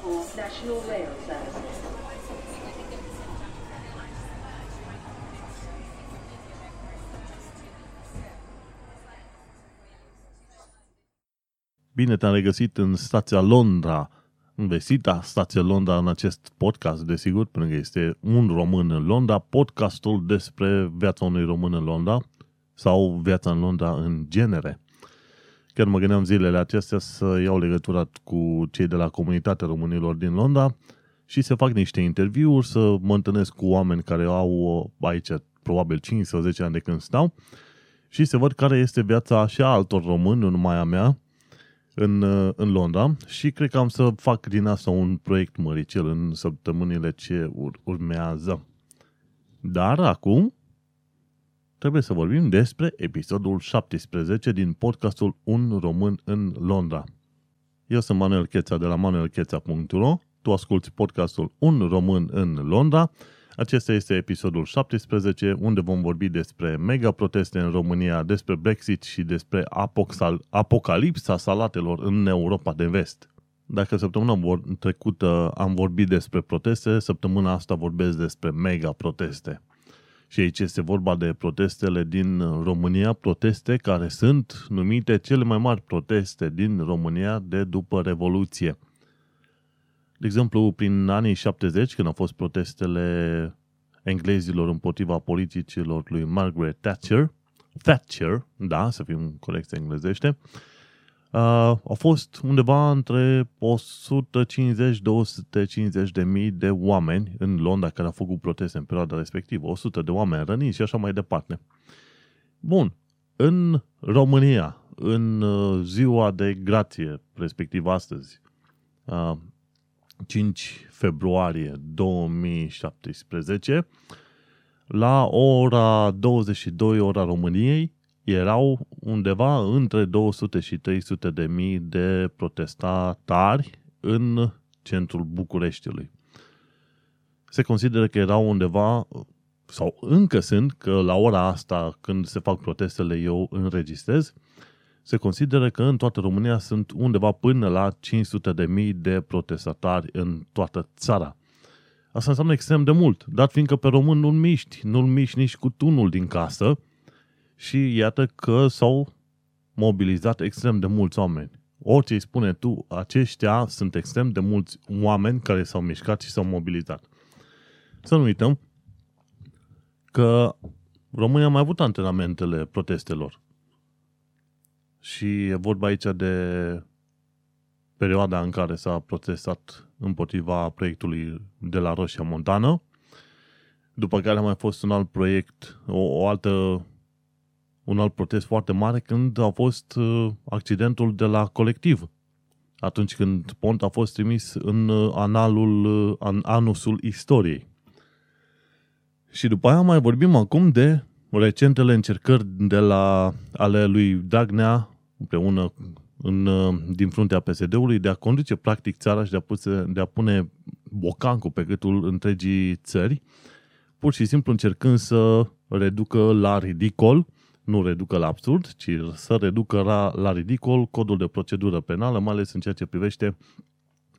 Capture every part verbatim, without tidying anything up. for national rail services. Bine te-am regăsit în stația Londra, în Vesita, stația Londra, în acest podcast, desigur, pentru că este Un român în Londra, podcastul despre viața unui român în Londra sau viața în Londra în genere. Chiar mă gândeam zilele acestea să iau legătura cu cei de la comunitatea românilor din Londra și să fac niște interviuri, să mă întâlnesc cu oameni care au aici probabil cinci sau zece ani de când stau și să văd care este viața și a altor români, nu numai a mea, În, în Londra, și cred că am să fac din asta un proiect măricel în săptămânile ce urmează. Dar acum trebuie să vorbim despre episodul șaptesprezece din podcastul Un român în Londra. Eu sunt Manuel Cheța de la manuel cheța punct ro. Tu asculti podcastul Un român în Londra. Acesta este episodul șaptesprezece, unde vom vorbi despre mega proteste în România, despre Brexit și despre apoxal, apocalipsa salatelor în Europa de Vest. Dacă săptămâna trecută am vorbit despre proteste, săptămâna asta vorbesc despre mega proteste. Și aici este vorba de protestele din România, proteste care sunt numite cele mai mari proteste din România de după Revoluție. De exemplu, prin anii șaptezeci, când au fost protestele englezilor împotriva politicilor lui Margaret Thatcher, Thatcher, da, să fim corecți englezește, uh, au fost undeva între o sută cincizeci - două sute cincizeci de mii de oameni în Londra care au făcut proteste în perioada respectivă, o sută de oameni răniți și așa mai departe. Bun, în România, în ziua de grație, respectiv astăzi, uh, cinci februarie două mii șaptesprezece, la ora douăzeci și doi, ora României, erau undeva între două sute și trei sute de mii de protestatari în centrul Bucureștiului. Se consideră că erau undeva, sau încă sunt, că la ora asta, când se fac protestele, eu înregistrez, se consideră că în toată România sunt undeva până la cinci sute de mii de protestatari în toată țara. Asta înseamnă extrem de mult, dat fiindcă pe român nu-l miști, nu-l miști nici cu tunul din casă și iată că s-au mobilizat extrem de mulți oameni. Orice îi spune tu, aceștia sunt extrem de mulți oameni care s-au mișcat și s-au mobilizat. Să nu uităm că România a mai avut antrenamentele protestelor. Și e vorba aici de perioada în care s-a protestat împotriva proiectului de la Roșia Montană, după care a mai fost un alt proiect, o, o altă, un alt protest foarte mare când a fost accidentul de la Colectiv, atunci când Ponta a fost trimis în, analul, în anusul istoriei. Și după aia mai vorbim acum de recentele încercări de la, ale lui Dragnea împreună în, din fruntea P S D-ului de a conduce practic țara și de a, puse, de a pune bocancul pe gâtul întregii țări, pur și simplu încercând să reducă la ridicol, nu reducă la absurd, ci să reducă la, la ridicol codul de procedură penală, mai ales în ceea ce privește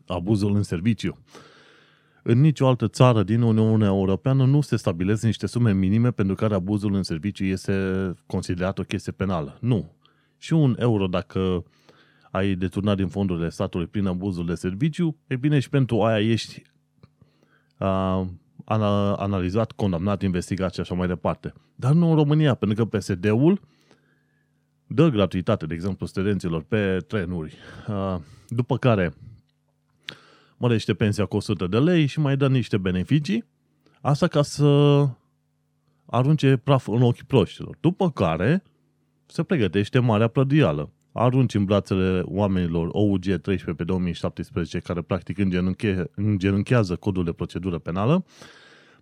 abuzul în serviciu. În nicio altă țară din Uniunea Europeană nu se stabilesc niște sume minime pentru care abuzul în serviciu este considerat o chestie penală. Nu. Și un euro dacă ai deturnat din fondurile statului prin abuzul de serviciu, e bine, și pentru aia ești a, analizat, condamnat, investigat și așa mai departe. Dar nu în România, pentru că P S D-ul dă gratuitate, de exemplu, studenților pe trenuri. A, după care mărește pensia cu o sută de lei și mai dă niște beneficii, asta ca să arunce praf în ochii proștilor. După care se pregătește marea plăduială. Arunci în brațele oamenilor O U G treisprezece pe două mii șaptesprezece, care practic îngenunche, îngenunchează codul de procedură penală,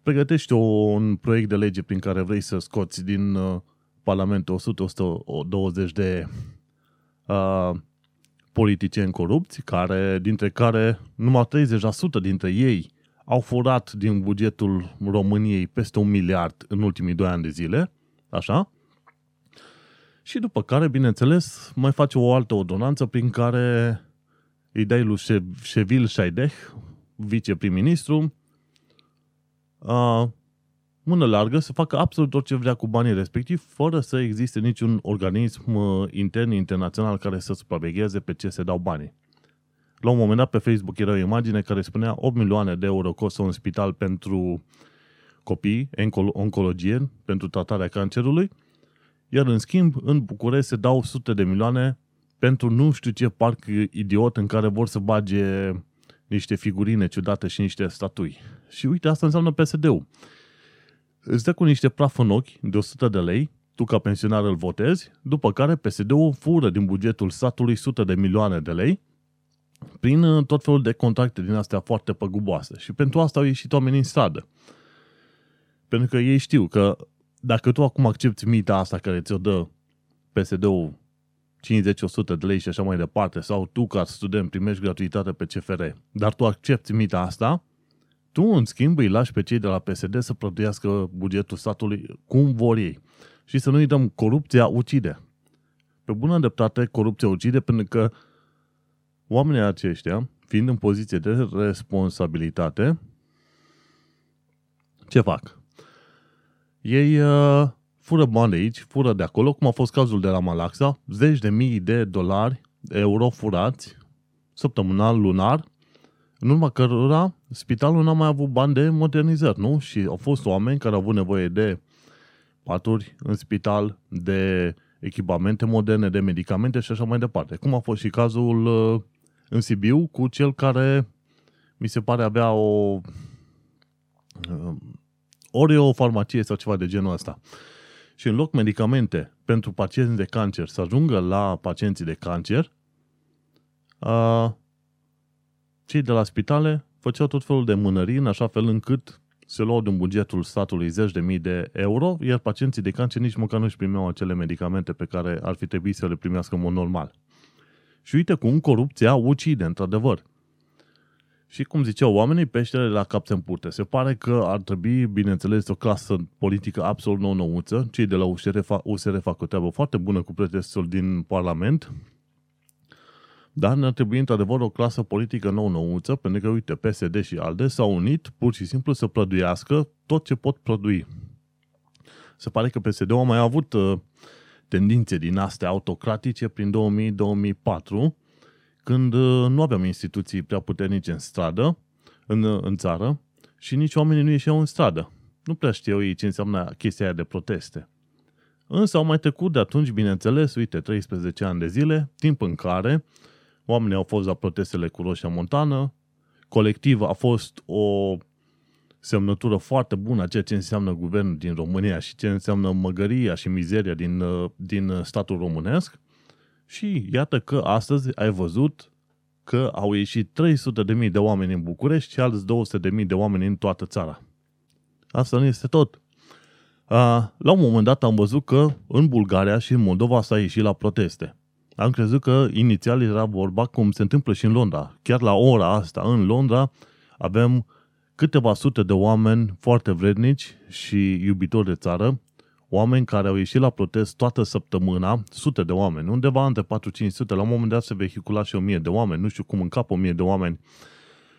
pregătește un proiect de lege prin care vrei să scoți din Parlament o sută - o sută douăzeci de uh, politicieni corupți, care, dintre care numai treizeci la sută dintre ei au furat din bugetul României peste un miliard în ultimii doi ani de zile, așa, și după care, bineînțeles, mai face o altă ordonanță prin care îi dai lui Shevil Shaideh, viceprim-ministru, mână largă să facă absolut orice vrea cu banii respectivi, fără să existe niciun organism intern, internațional, care să supravegheze pe ce se dau banii. La un moment dat pe Facebook era o imagine care spunea opt milioane de euro costă un spital pentru copii, oncologie, pentru tratarea cancerului, iar în schimb în București se dau sute de milioane pentru nu știu ce parc idiot în care vor să bage niște figurine ciudate și niște statui. Și uite, asta înseamnă P S D-ul. Îți dă cu niște praf în ochi de o sută de lei, tu ca pensionar îl votezi, după care P S D-ul fură din bugetul statului sute de milioane de lei prin tot felul de contracte din astea foarte păguboase. Și pentru asta au ieșit oamenii în stradă. Pentru că ei știu că dacă tu acum accepti mita asta care ți-o dă P S D-ul cincizeci la sută de lei și așa mai departe, sau tu ca student primești gratuitate pe C F R, dar tu accepti mita asta, tu în schimb îi lași pe cei de la P S D să plătuiască bugetul statului cum vor ei. Și să nu îi dăm, corupția ucide. Pe bună dreptate, corupția ucide, pentru că oamenii aceștia, fiind în poziție de responsabilitate, ce fac? Ei uh, fură bani de aici, fură de acolo, cum a fost cazul de la Malaxa, zeci de mii de dolari, euro furați, săptămânal, lunar, în urma cărora spitalul n-a mai avut bani de modernizări, nu? Și au fost oameni care au avut nevoie de paturi în spital, de echipamente moderne, de medicamente și așa mai departe. Cum a fost și cazul uh, în Sibiu cu cel care, mi se pare, avea o... Uh, ori o farmacie sau ceva de genul ăsta. Și în loc medicamente pentru pacienți de cancer să ajungă la pacienții de cancer, uh, cei de la spitale făceau tot felul de mânării în așa fel încât se luau din bugetul statului zeci de mii de euro, iar pacienții de cancer nici măcar nu își primeau acele medicamente pe care ar fi trebuit să le primească în mod normal. Și uite cum corupția ucide, într-adevăr. Și cum ziceau oamenii, peștele la cap se împurte. Se pare că ar trebui, bineînțeles, o clasă politică absolut nou-nouță. Cei de la U S R, U S R fac o treabă foarte bună cu protestul din Parlament, dar ne-ar trebui, într-adevăr, o clasă politică nou-nouță, pentru că, uite, P S D și ALDE s-au unit pur și simplu să plăduiască tot ce pot plădui. Se pare că P S D-ul a mai avut tendințe din astea autocratice prin două mii - două mii patru, când nu aveam instituții prea puternice în stradă, în, în țară, și nici oamenii nu ieșeau în stradă. Nu prea știau ei ce înseamnă chestia aia de proteste. Însă au mai trecut de atunci, bineînțeles, uite, treisprezece ani de zile, timp în care oamenii au fost la protestele cu Roșia Montană, Colectiv a fost o semnătură foarte bună a ceea ce înseamnă guvernul din România și ce înseamnă măgăria și mizeria din, din statul românesc. Și iată că astăzi ai văzut că au ieșit trei sute de mii de oameni în București și alți două sute de mii de oameni în toată țara. Asta nu este tot. La un moment dat am văzut că în Bulgaria și în Moldova s-a ieșit la proteste. Am crezut că inițial era vorba cum se întâmplă și în Londra. Chiar la ora asta, în Londra, avem câteva sute de oameni foarte vrednici și iubitori de țară, oameni care au ieșit la protest toată săptămâna, sute de oameni, undeva între patru - cinci sute, la un moment dat se vehicula și o mie de oameni, nu știu cum încap o mie de oameni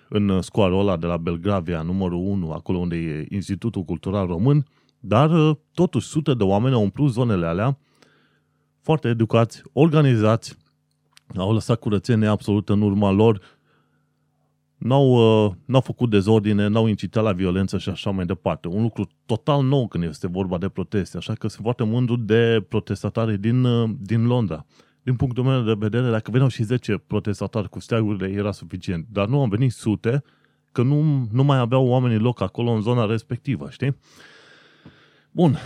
în scoarul ăla de la Belgravia, numărul unu, acolo unde e Institutul Cultural Român, dar totuși sute de oameni au umplut zonele alea, foarte educați, organizați, au lăsat curățenie absolută în urma lor, n-au, n-au făcut dezordine, n-au incitat la violență și așa mai departe. Un lucru total nou când este vorba de proteste, așa că sunt foarte mândru de protestatari din, din Londra. Din punctul meu de vedere, dacă veneau și zece protestatari cu steagurile, era suficient, dar nu au venit sute, că nu, nu mai aveau oamenii loc acolo în zona respectivă, știi? Bun,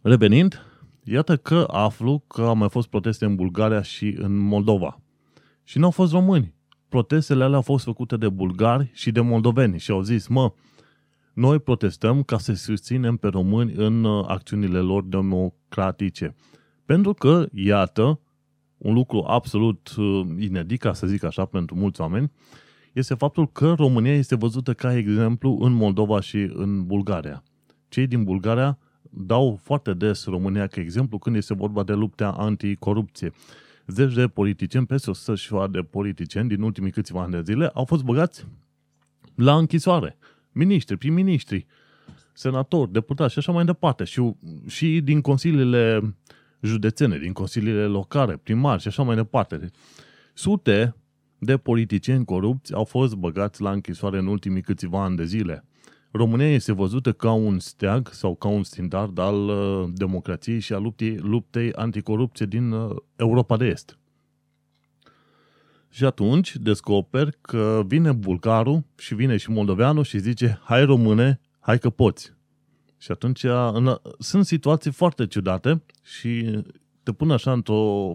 revenind, iată că aflu că au mai fost proteste în Bulgaria și în Moldova. Și n-au fost români. Protestele alea au fost făcute de bulgari și de moldoveni și au zis, mă, noi protestăm ca să susținem pe români în acțiunile lor democratice. Pentru că, iată, un lucru absolut inedic, ca să zic așa, pentru mulți oameni, este faptul că România este văzută ca exemplu în Moldova și în Bulgaria. Cei din Bulgaria dau foarte des România ca exemplu când este vorba de lupta anticorupție. zeci de politicieni, peste o sută de politicieni din ultimii câțiva ani de zile au fost băgați la închisoare. Miniștri, prim-miniștri, senatori, deputați și așa mai departe. Și, și din consiliile județene, din consiliile locale, primari și așa mai departe. Sute de politicieni corupți au fost băgați la închisoare în ultimii câțiva ani de zile. România este văzută ca un steag sau ca un standard al democrației și a luptei, luptei anticorupție din Europa de Est. Și atunci descoperi că vine bulgarul și vine și moldoveanul și zice hai române, hai că poți. Și atunci în, sunt situații foarte ciudate și te pun așa într-o,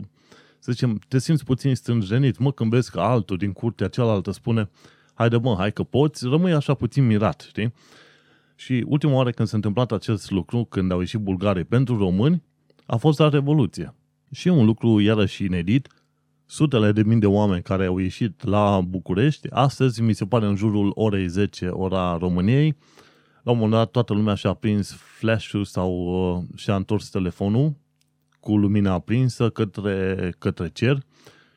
să zicem, te simți puțin stânjenit, mă, când vezi că altul din curtea cealaltă spune haide mă, hai că poți, rămâi așa puțin mirat, știi? Și ultima oară când s-a întâmplat acest lucru, când au ieșit bulgarii pentru români, a fost la Revoluție. Și un lucru iarăși inedit, sutele de mii de oameni care au ieșit la București, astăzi mi se pare în jurul orei zece, ora României, la un moment dat toată lumea și-a prins flash-ul sau uh, și-a întors telefonul cu lumina aprinsă către, către cer.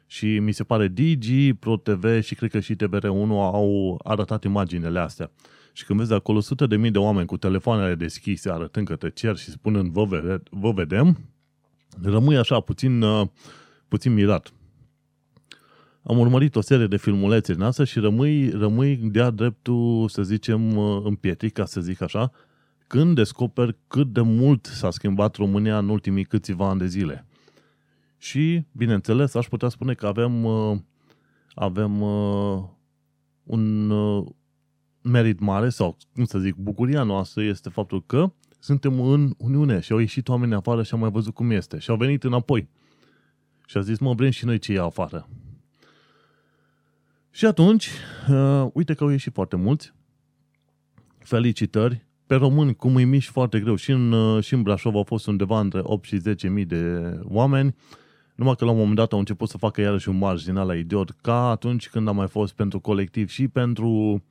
Și mi se pare Digi, ProTV și cred că și T V R unu au arătat imaginele astea. Și când vezi acolo sute de mii de oameni cu telefoanele deschise arătând către cer și spunând vă, vede- vă vedem, rămâi așa puțin, puțin mirat. Am urmărit o serie de filmulețe din asta și rămâi, rămâi de-a dreptul, să zicem, împietrit, ca să zic așa, când descoperi cât de mult s-a schimbat România în ultimii câțiva ani de zile. Și, bineînțeles, aș putea spune că avem, avem un merit mare, sau, cum să zic, bucuria noastră este faptul că suntem în Uniune și au ieșit oamenii afară și au mai văzut cum este. Și au venit înapoi. Și au zis, mă, vrem și noi ce e afară. Și atunci, uite că au ieșit foarte mulți. Felicitări. Pe români, cum îi miști foarte greu, și în, și în Brașov au fost undeva între opt și zece mii de oameni, numai că la un moment dat au început să facă iarăși un marș din ala idiot, ca atunci când a mai fost pentru Colectiv și pentru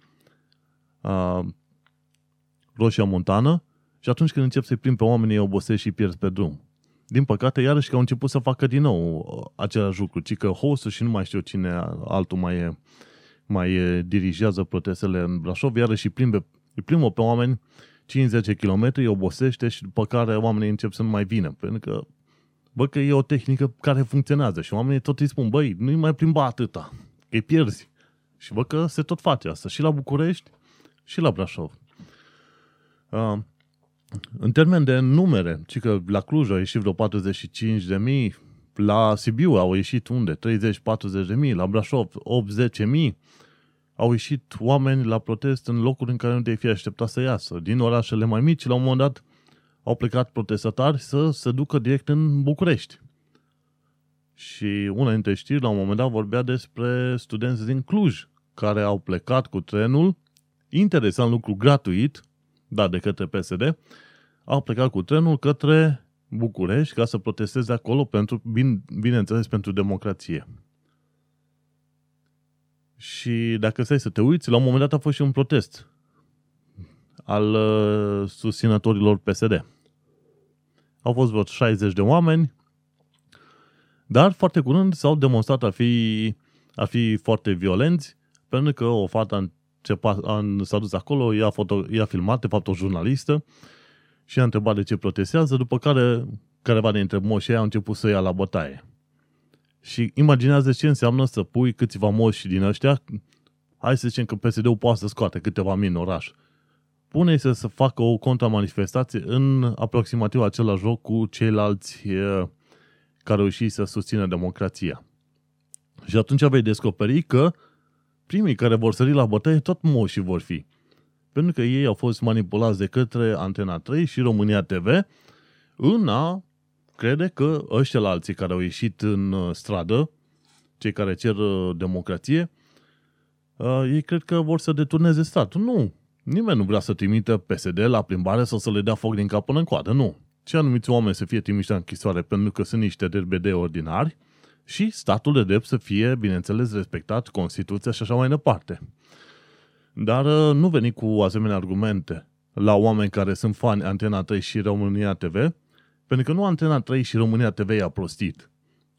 uh, Roșia Montană, și atunci când încep să-i prind pe oamenii, îi obosești și pierzi pe drum. Din păcate, iarăși că au început să facă din nou același lucru, ci că hostul și nu mai știu cine altul mai, e, mai e, dirigează protestele în Brașov, iarăși îi prind pe Îi primă pe oameni cinci-zece kilometri, îi obosește și după care oamenii încep să nu mai vină. Pentru că, bă, că e o tehnică care funcționează și oamenii tot îi spun, băi, nu-i mai plimba atâta, îi pierzi. Și bă, că se tot face asta și la București și la Brașov. Uh, în termen de numere, ci că la Cluj au ieșit vreo patruzeci și cinci de mii, la Sibiu au ieșit unde? treizeci-patruzeci de mii, la Brașov optzeci de mii. Au ieșit oameni la protest în locuri în care nu te-ai fi așteptat să iasă. Din orașele mai mici, la un moment dat, au plecat protestatari să se ducă direct în București. Și una dintre știri, la un moment dat, vorbea despre studenți din Cluj, care au plecat cu trenul, interesant lucru, gratuit, dar de către P S D, au plecat cu trenul către București ca să protesteze acolo, pentru, bine, bineînțeles, pentru democrație. Și dacă stai să te uiți, la un moment dat a fost și un protest al uh, susținătorilor P S D. Au fost vreo șaizeci de oameni, dar foarte curând s-au demonstrat a fi, a fi foarte violenți, pentru că o fată a începat, a, s-a dus acolo, i-a, foto, i-a filmat, de fapt o jurnalistă, și a întrebat de ce protestează, după care careva dintre moșii au început să ia la bătaie. Și imaginează ce înseamnă să pui câțiva moși din ăștia, hai să zicem că P S D-ul poate să scoate câteva mii în oraș. Pune-i să, să facă o contramanifestație în aproximativ același loc cu ceilalți e, care reuși să susțină democrația. Și atunci vei descoperi că primii care vor sări la bătaie tot moșii vor fi. Pentru că ei au fost manipulați de către Antena trei și România T V în a crede că ăștia la alții care au ieșit în stradă, cei care cer democrație, ei cred că vor să deturneze statul. Nu. Nimeni nu vrea să trimită P S D la plimbare sau să le dea foc din cap până în coadă. Nu. Ce anumiți oameni să fie trimiși la închisoare pentru că sunt niște D B D ordinari și statul de drept să fie, bineînțeles, respectat, Constituția și așa mai departe. Dar nu veni cu asemenea argumente la oameni care sunt fani Antena trei și România T V, pentru că nu Antena trei și România T V i-a prostit.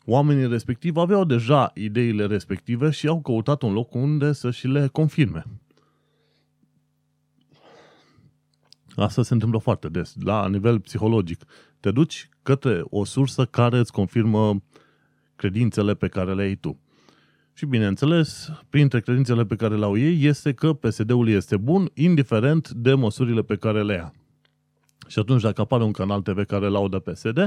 Oamenii respectivi aveau deja ideile respective și au căutat un loc unde să și le confirme. Asta se întâmplă foarte des, la nivel psihologic. Te duci către o sursă care îți confirmă credințele pe care le ai tu. Și bineînțeles, printre credințele pe care le au ei, este că P S D-ul este bun, indiferent de măsurile pe care le ia. Și atunci, dacă apare un canal T V care laudă P S D,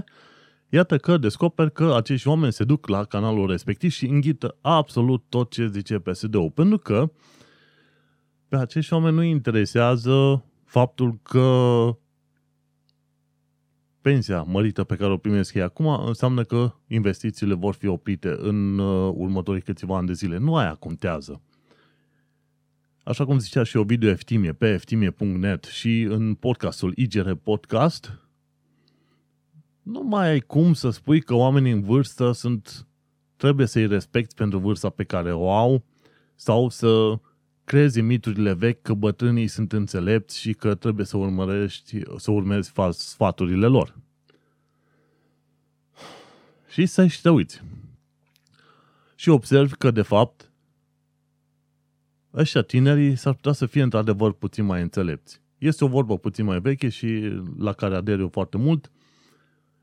iată că descoperi că acești oameni se duc la canalul respectiv și înghită absolut tot ce zice P S D-ul. Pentru că pe acești oameni nu interesează faptul că pensia mărită pe care o primesc ei acum înseamnă că investițiile vor fi oprite în următorii câțiva ani de zile. Nu aia contează. Așa cum zicea și Ovidiu Eftimie pe eftimie punct net și în podcastul I G R Podcast, nu mai ai cum să spui că oamenii în vârstă sunt, trebuie să-i respecti pentru vârsta pe care o au sau să crezi miturile vechi că bătrânii sunt înțelepți și că trebuie să urmărești, să urmezi sfaturile lor. Și să te uiți. Și observi că, de fapt, ăștia tinerii s-ar putea să fie într-adevăr puțin mai înțelepți. Este o vorbă puțin mai veche și la care ader eu foarte mult.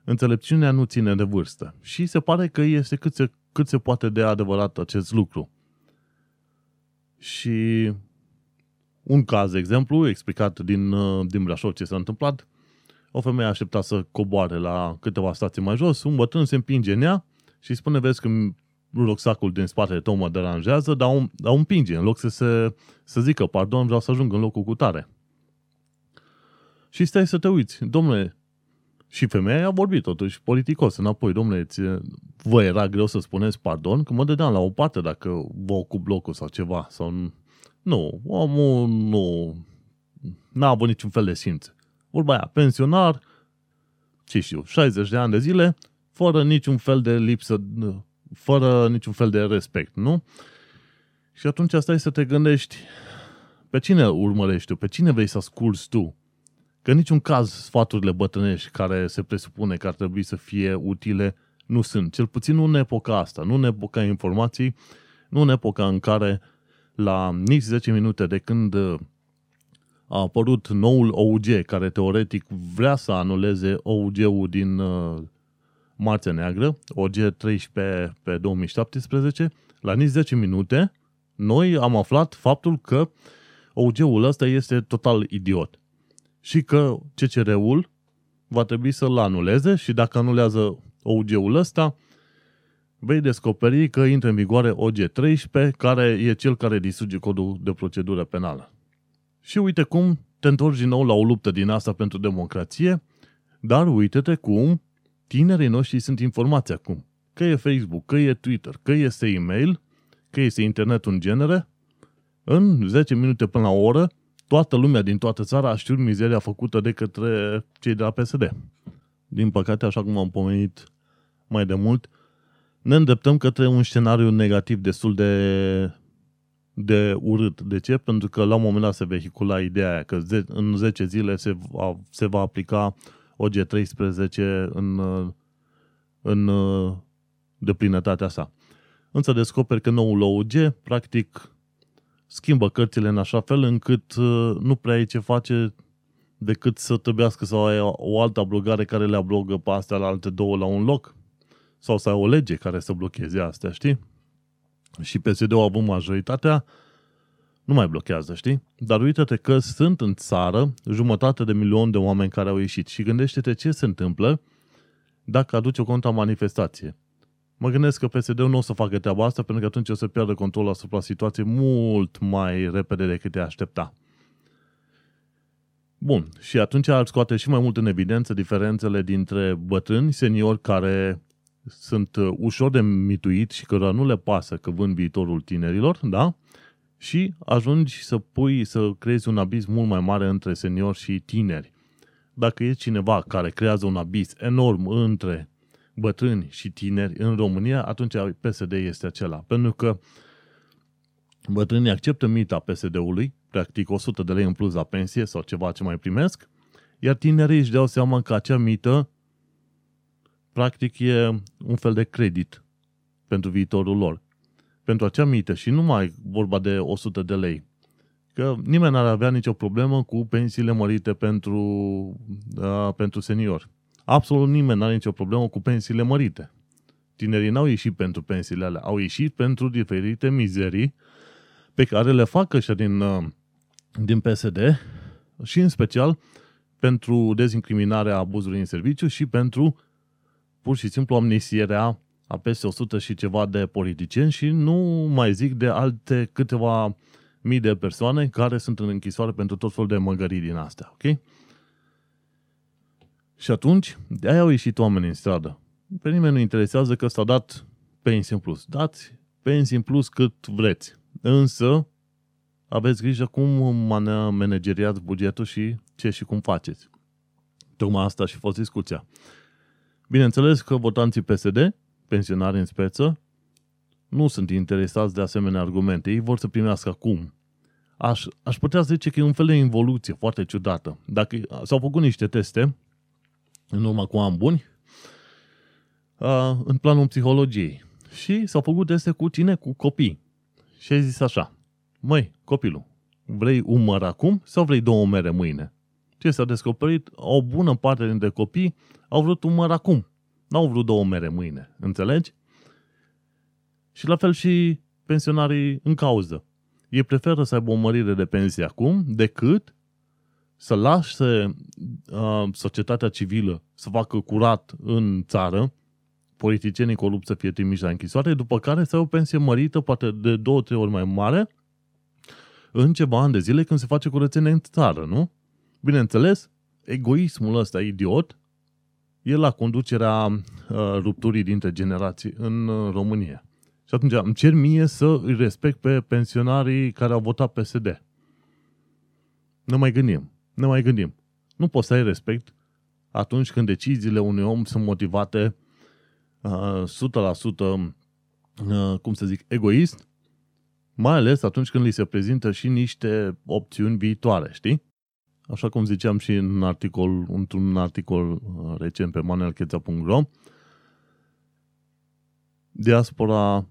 Înțelepciunea nu ține de vârstă. Și se pare că este cât se, cât se poate de adevărat acest lucru. Și un caz, exemplu, explicat din, din Brașov ce s-a întâmplat. O femeie aștepta să coboare la câteva stații mai jos, un bătrân se împinge în ea și spune, vezi că rucsacul din spatele tău mă deranjează, dar o, dar o împinge, în loc să, se, să zică, pardon, vreau să ajung în locul cu tare. Și stai să te uiți, domnule, și femeia a vorbit totuși politicos înapoi, domnule, ție, vă era greu să spuneți pardon, că mă dădeam la o parte dacă vă ocup locul sau ceva. Sau nu, omul nu n-a avut niciun fel de simț. Vorba aia, pensionar, ce știu, șaizeci de ani de zile, fără niciun fel de lipsă, fără niciun fel de respect, nu? Și atunci stai să te gândești pe cine urmărești tu, pe cine vrei să asculți tu. Că în niciun caz sfaturile bătrânești care se presupune că ar trebui să fie utile nu sunt. Cel puțin nu în epoca asta, nu în epoca informației, nu în epoca în care la nici zece minute de când a apărut noul O U G, care teoretic vrea să anuleze O U G-ul din Marțea Neagră, O U G treisprezece pe două mii șaptesprezece, la nici zece minute noi am aflat faptul că O U G-ul ăsta este total idiot. Și că C C R-ul va trebui să-l anuleze și dacă anulează O U G-ul ăsta, vei descoperi că intră în vigoare O U G treisprezece, care e cel care distruge codul de procedură penală. Și uite cum te întorci din nou la o luptă din asta pentru democrație, dar uite-te cum tinerii noștri sunt informați acum. Că e Facebook, că e Twitter, că este e-mail, că este internetul în genere, în zece minute până la o oră, toată lumea din toată țara știu mizeria făcută de către cei de la P S D. Din păcate, așa cum am pomenit mai de mult, ne îndreptăm către un scenariu negativ destul de, de urât. De ce? Pentru că la un moment dat se vehicula ideea aia că în zece zile se va, se va aplica O G treisprezece în, în deplinătatea sa. Însă descoperi că noul O U G, practic, schimbă cărțile în așa fel încât nu prea ai ce face decât să trebuiască să ai o altă abrogare care le abrogă pe astea la alte două la un loc. Sau să ai o lege care să blocheze astea, știi? Și P S D-ul având majoritatea nu mai blochează, știi? Dar uite-te că sunt în țară jumătate de milion de oameni care au ieșit și gândește-te ce se întâmplă dacă aduce o contramanifestație. Mă gândesc că P S D-ul nu o să facă treaba asta pentru că atunci o să pierdă controlul asupra situației mult mai repede decât te aștepta. Bun, și atunci ar scoate și mai mult în evidență diferențele dintre bătrâni, seniori care sunt ușor de mituit și cărora nu le pasă că vând viitorul tinerilor, da? Și ajungi să pui, să creezi un abis mult mai mare între seniori și tineri. Dacă e cineva care creează un abis enorm între bătrâni și tineri în România, atunci P S D este acela. Pentru că bătrânii acceptă mita P S D-ului, practic o sută de lei în plus la pensie sau ceva ce mai primesc, iar tinerii își dau seama că acea mită practic e un fel de credit pentru viitorul lor. Pentru acea mită și nu mai vorba de o sută de lei. Că nimeni n-ar avea nicio problemă cu pensiile mărite pentru, uh, pentru seniori. Absolut nimeni n-are nicio problemă cu pensiile mărite. Tinerii n-au ieșit pentru pensiile alea, au ieșit pentru diferite mizerii pe care le fac ăștia din, uh, din P S D și în special pentru dezincriminarea abuzului în serviciu și pentru pur și simplu amnisierea a peste o sută și ceva de politicieni și nu mai zic de alte câteva mii de persoane care sunt în închisoare pentru tot felul de măgării din astea, ok? Și atunci, de-aia au ieșit oameni în stradă. Pe nimeni nu interesează că s-a dat pensii în plus. Dați pensii în plus cât vreți. Însă, aveți grijă cum manageriați bugetul și ce și cum faceți. Tocmai asta și a fost discuția. Bineînțeles că votanții P S D, pensionari în speță, nu sunt interesați de asemenea argumente. Ei vor să primească acum. Aș, aș putea zice că e un fel de involuție foarte ciudată. Dacă s-au făcut niște teste în urma cu ani buni în planul psihologiei și s-au făcut teste cu cine? Cu copii. Și ai zis așa: măi, copilul, vrei un măr acum sau vrei două mere mâine? Ce s-a descoperit? O bună parte dintre copii au vrut un măr acum. N-au vrut două mere mâine. Înțelegi? Și la fel și pensionarii în cauză. Ei preferă să aibă o mărire de pensie acum decât să lase uh, societatea civilă să facă curat în țară, politicienii corupți să fie trimiși la închisoare, după care să ai o pensie mărită, poate de două, trei ori mai mare, în ceva ani de zile când se face curățenie în țară, nu? Bineînțeles, egoismul ăsta idiot e la conducerea uh, rupturii dintre generații în uh, România. Și atunci îmi cer mie să îi respect pe pensionarii care au votat P S D. Nu mai gândim. Nu mai gândim. Nu poți să ai respect atunci când deciziile unui om sunt motivate uh, o sută la sută uh, cum să zic, egoist, mai ales atunci când li se prezintă și niște opțiuni viitoare, știi? Așa cum ziceam și în articol, într-un articol uh, recent pe manuel cheța punct ro, diaspora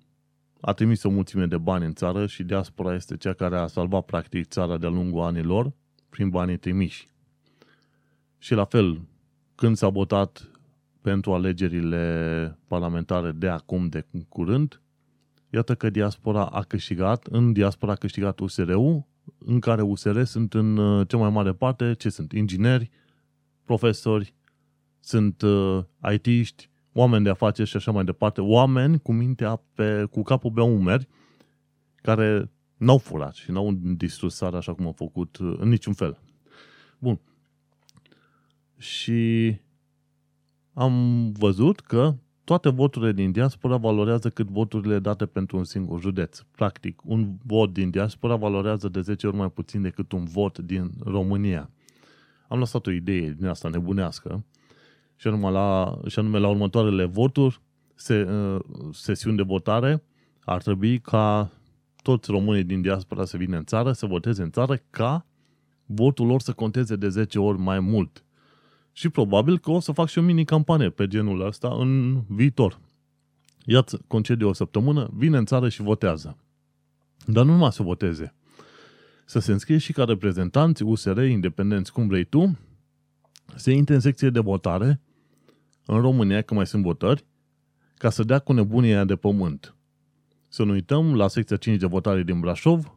a trimis o mulțime de bani în țară și diaspora este cea care a salvat practic țara de-a lungul anilor prin banii trimiși. Și la fel, când s-a votat pentru alegerile parlamentare de acum, de curând, iată că diaspora a câștigat, în diaspora a câștigat U S R-ul, în care U S R sunt în cea mai mare parte, ce sunt ingineri, profesori, sunt I T-iști, oameni de afaceri și așa mai departe, oameni cu mintea pe, cu capul pe umeri, care n-au furat și n-au distrus țara așa cum au făcut în niciun fel. Bun. Și am văzut că toate voturile din diaspora valorează cât voturile date pentru un singur județ. Practic, un vot din diaspora valorează de zece ori mai puțin decât un vot din România. Am lăsat o idee din asta nebunească. Și anume, la, și anume la următoarele voturi, se, sesiuni de votare, ar trebui ca toți românii din diaspora să vină în țară, să voteze în țară, ca votul lor să conteze de zece ori mai mult. Și probabil că o să fac și o mini-campanie pe genul ăsta în viitor. Ia-ți concediu o săptămână, vine în țară și votează. Dar nu numai să voteze. Să se înscrie și ca reprezentanți, U S R, independenți, cum vrei tu, se intre în secție de votare în România, că mai sunt votări, ca să dea cu nebunia aia de pământ. Să nu uităm, la secția cinci de votare din Brașov,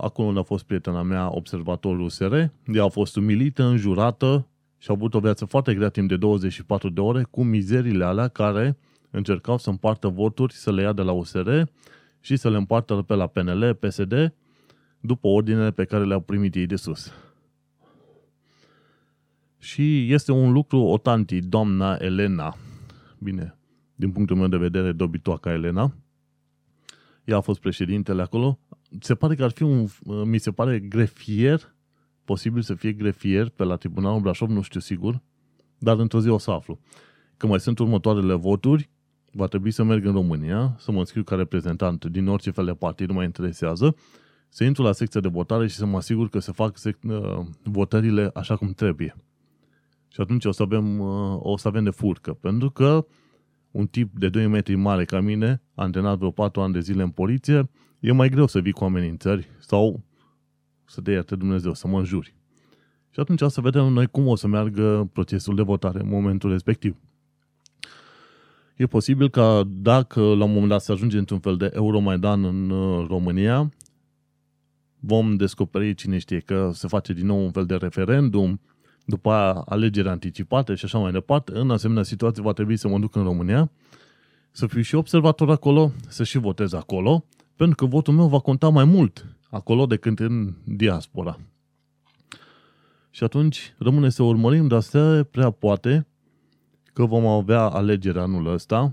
acolo unde a fost prietena mea, observatorul U S R, ea a fost umilită, înjurată și a avut o viață foarte grea timp de douăzeci și patru de ore cu mizerile alea care încercau să împartă voturi, să le ia de la U S R și să le împartă pe la P N L, P S D, după ordinele pe care le-au primit ei de sus. Și este un lucru otanti, doamna Elena, bine, din punctul meu de vedere, dobitoaca Elena, ea a fost președintele acolo, se pare că ar fi un, mi se pare grefier, posibil să fie grefier pe la Tribunalul Brașov, nu știu sigur, dar într-o zi o să aflu. Că mai sunt următoarele voturi, va trebui să merg în România, să mă înscriu ca reprezentant din orice fel de partid, nu mă interesează, să intru la secția de votare și să mă asigur că se fac sec- votările așa cum trebuie. Și atunci o să avem, o să avem de furcă, pentru că un tip de doi metri mare ca mine, antrenat vreo patru ani de zile în poliție, e mai greu să vii cu amenințări sau să te ierte Dumnezeu, să mă înjuri. Și atunci să vedem noi cum o să meargă procesul de votare în momentul respectiv. E posibil că dacă la un moment dat se ajunge într-un fel de Euromaidan în România, vom descoperi, cine știe, că se face din nou un fel de referendum, după aia alegeri anticipate și așa mai departe. În asemenea situație va trebui să mă duc în România, să fiu și observator acolo, să și votez acolo, pentru că votul meu va conta mai mult acolo decât în diaspora. Și atunci rămâne să urmărim, dar se prea poate că vom avea alegeri anul ăsta,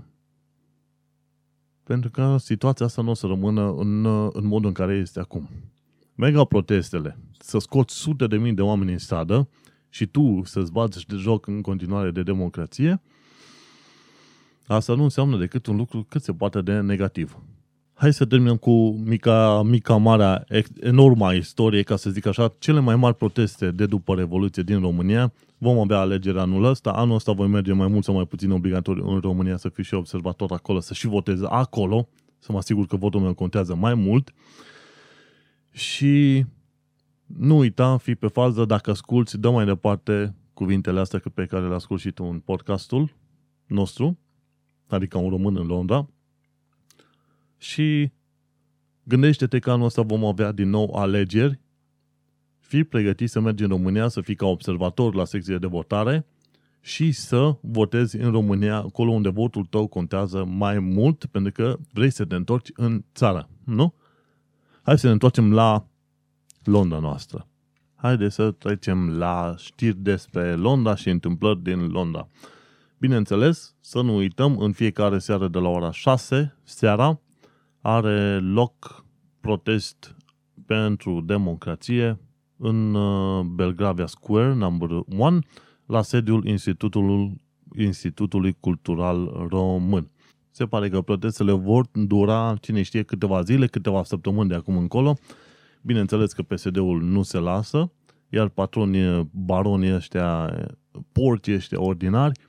pentru că situația asta nu o să rămână în, în modul în care este acum. Mega protestele, să scoți sute de mii de oameni în stradă și tu să-ți bați de joc în continuare de democrație, asta nu înseamnă decât un lucru cât se poate de negativ. Hai să terminăm cu mica, mica, marea, enorma istorie, ca să zic așa, cele mai mari proteste de după Revoluție din România. Vom avea alegeri anul ăsta, anul ăsta voi merge mai mult sau mai puțin obligatoriu în România, să fiu și observator acolo, să și votez acolo, să mă asigur că votul meu contează mai mult. Și nu uita, fii pe fază, dacă asculți, dă mai departe cuvintele astea pe care le asculti și tu în podcastul nostru, adică Un român în Londra, și gândește-te că anul ăsta vom avea din nou alegeri. Fii pregătit să mergi în România, să fii ca observator la secțiile de votare și să votezi în România, acolo unde votul tău contează mai mult, pentru că vrei să te întorci în țară, nu? Hai să ne întoarcem la Londra noastră. Haide să trecem la știri despre Londra și întâmplări din Londra. Bineînțeles, să nu uităm, în fiecare seară de la ora șase seara are loc protest pentru democrație în Belgravia Square, number one, la sediul Institutului, Institutului Cultural Român. Se pare că protestele vor dura, cine știe, câteva zile, câteva săptămâni de acum încolo. Bineînțeles că P S D-ul nu se lasă, iar patronii, baronii ăștia, porcii ăștia ordinari,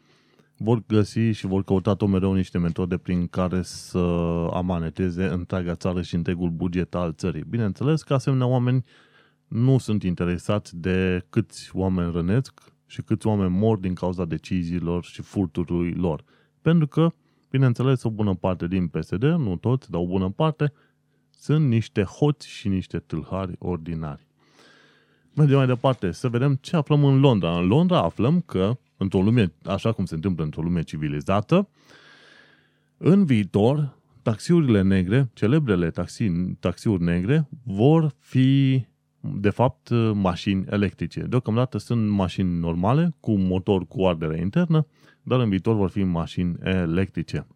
vor găsi și vor căuta tot mereu niște metode prin care să amaneteze întreaga țară și întregul buget al țării. Bineînțeles că asemenea oameni nu sunt interesați de câți oameni rănesc și câți oameni mor din cauza deciziilor și furtului lor. Pentru că, bineînțeles, o bună parte din P S D, nu toți, dar o bună parte, sunt niște hoți și niște tâlhari ordinari. Mergem mai departe, să vedem ce aflăm în Londra. În Londra aflăm că, într-o lume, așa cum se întâmplă într-o lume civilizată, în viitor, taxiurile negre, celebrele taxi, taxiuri negre, vor fi, de fapt, mașini electrice. Deocamdată sunt mașini normale, cu motor cu ardere internă, dar în viitor vor fi mașini electrice.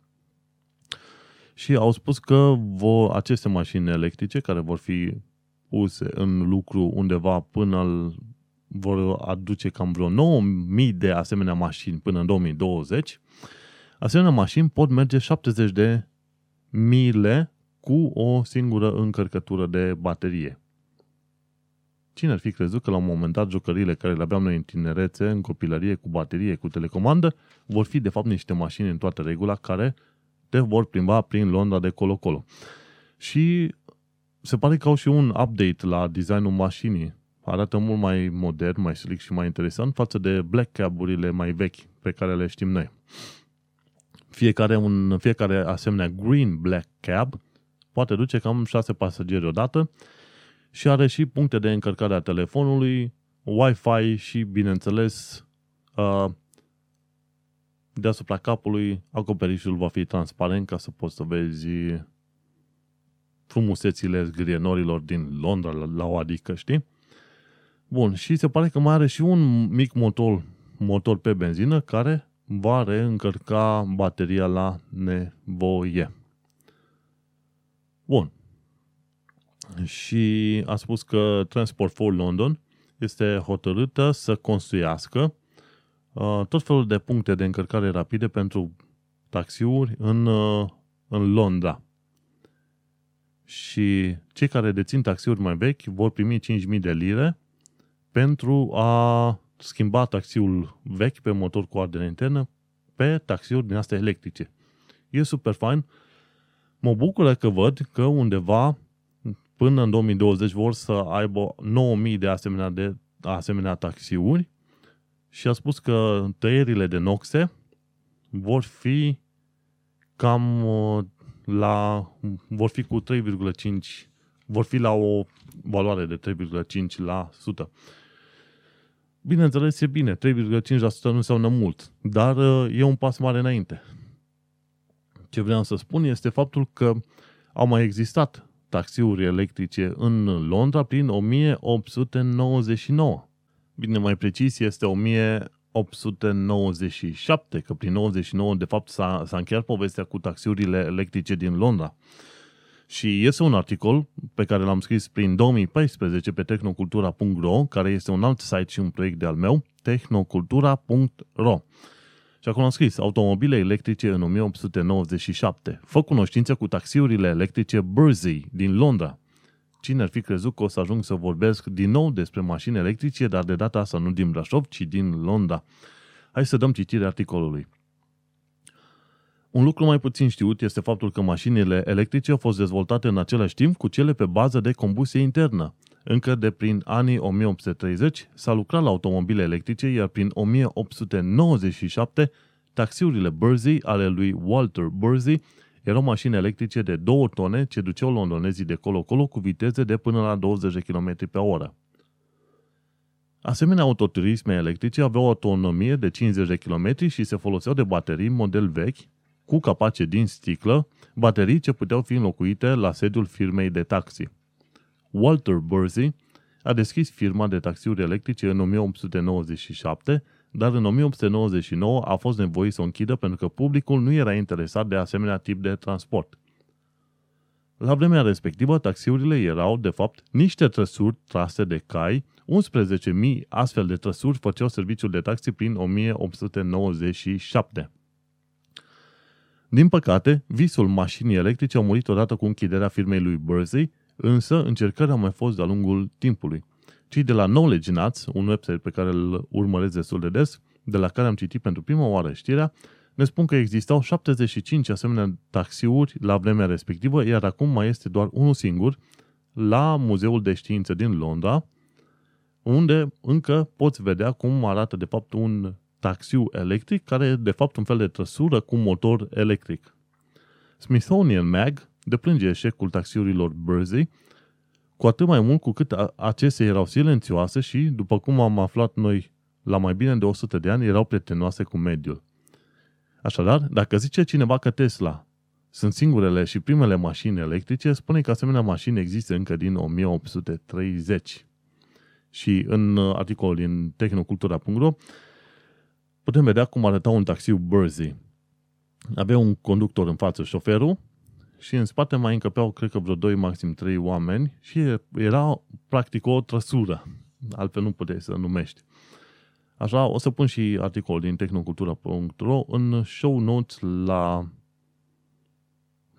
Și au spus că vor, aceste mașini electrice, care vor fi puse în lucru undeva până, vor aduce cam vreo nouă mii de asemenea mașini până în două mii douăzeci. Asemenea mașini pot merge șaptezeci de mile cu o singură încărcătură de baterie. Cine ar fi crezut că la un moment dat jucăriile care le aveam noi în tinerețe, în copilărie, cu baterie, cu telecomandă, vor fi de fapt niște mașini în toată regula care te vor plimba prin Londra de colo-colo. Și se pare că au și un update la designul mașinii. Arată mult mai modern, mai slick și mai interesant față de black cab-urile mai vechi pe care le știm noi. Fiecare, un, fiecare asemenea green black cab poate duce cam șase pasageri odată și are și puncte de încărcare a telefonului, Wi-Fi și, bineînțeles, deasupra capului acoperișul va fi transparent ca să poți să vezi frumusețile zgârienorilor din Londra la o adică, știi? Bun, și se pare că mai are și un mic motor, motor pe benzină care va reîncărca bateria la nevoie. Bun. Și a spus că Transport for London este hotărâtă să construiască uh, tot felul de puncte de încărcare rapide pentru taxiuri în, uh, în Londra. Și cei care dețin taxiuri mai vechi vor primi cinci mii de lire pentru a schimba taxiul vechi pe motor cu ardere internă pe taxiuri din astea electrice. E super fain. Mă bucură că văd că undeva până în două mii douăzeci vor să aibă nouă mii de asemenea, de asemenea taxiuri și a spus că tăierile de noxe vor fi cam la, vor fi cu trei virgulă cinci, vor fi la o valoare de trei virgulă cinci la sută. Bineînțeles, e bine, trei virgulă cinci la sută nu înseamnă mult, dar e un pas mare înainte. Ce vreau să spun este faptul că au mai existat taxiuri electrice în Londra prin o mie opt sute nouăzeci și nouă. Bine, mai precis este o mie opt sute nouăzeci și șapte, că prin nouăzeci și nouă de fapt s-a, s-a încheiat povestea cu taxiurile electrice din Londra. Și este un articol pe care l-am scris prin două mii paisprezece pe Technocultura punct ro, care este un alt site și un proiect de-al meu, Technocultura punct ro. Și acolo am scris automobile electrice în o mie opt sute nouăzeci și șapte. Fă cunoștință cu taxiurile electrice Bersey din Londra. Cine ar fi crezut că o să ajung să vorbesc din nou despre mașini electrice, dar de data asta nu din Brașov, ci din Londra. Hai să dăm citire articolului. Un lucru mai puțin știut este faptul că mașinile electrice au fost dezvoltate în același timp cu cele pe bază de combustie internă. Încă de prin anii o mie opt sute treizeci s-a lucrat la automobile electrice, iar prin o mie opt sute nouăzeci și șapte taxiurile Bersey ale lui Walter Bersey erau mașini electrice de două tone ce duceau londonezii de colo-colo cu viteze de până la douăzeci de kilometri pe oră. Asemenea, autoturisme electrice aveau autonomie de cincizeci de kilometri și se foloseau de baterii model vechi cu capace din sticlă, baterii ce puteau fi înlocuite la sediul firmei de taxi. Walter Bersey a deschis firma de taxiuri electrice în o mie opt sute nouăzeci și șapte, dar în o mie opt sute nouăzeci și nouă a fost nevoit să o închidă pentru că publicul nu era interesat de asemenea tip de transport. La vremea respectivă, taxiurile erau, de fapt, niște trăsuri trase de cai. unsprezece mii astfel de trăsuri făceau serviciul de taxi prin o mie opt sute nouăzeci și șapte. Din păcate, visul mașinii electrice a murit odată cu închiderea firmei lui Bersey, însă încercarea a mai fost de-a lungul timpului. Cei de la Knowledge Nuts, un website pe care îl urmăresc destul de des, de la care am citit pentru prima oară știrea, ne spun că existau șaptezeci și cinci asemenea taxiuri la vremea respectivă, iar acum mai este doar unul singur, la Muzeul de Științe din Londra, unde încă poți vedea cum arată de fapt un taxiu electric, care e de fapt un fel de trăsură cu motor electric. Smithsonian Mag deplânge eșecul taxiurilor Bersey, cu atât mai mult cu cât acestea erau silențioase și, după cum am aflat noi la mai bine de o sută de ani, erau prietenoase cu mediul. Așadar, dacă zice cineva că Tesla sunt singurele și primele mașini electrice, spune că asemenea mașini există încă din o mie opt sute treizeci. Și în articolul din Technocultura punct ro putem vedea cum arăta un taxiu Bersey. Avea un conductor în față, șoferul, și în spate mai încăpeau, cred că vreo doi, maxim trei oameni și era practic o trăsură. Altfel nu puteai să numești. Așa, o să pun și articolul din Technocultura punct ro în show notes la,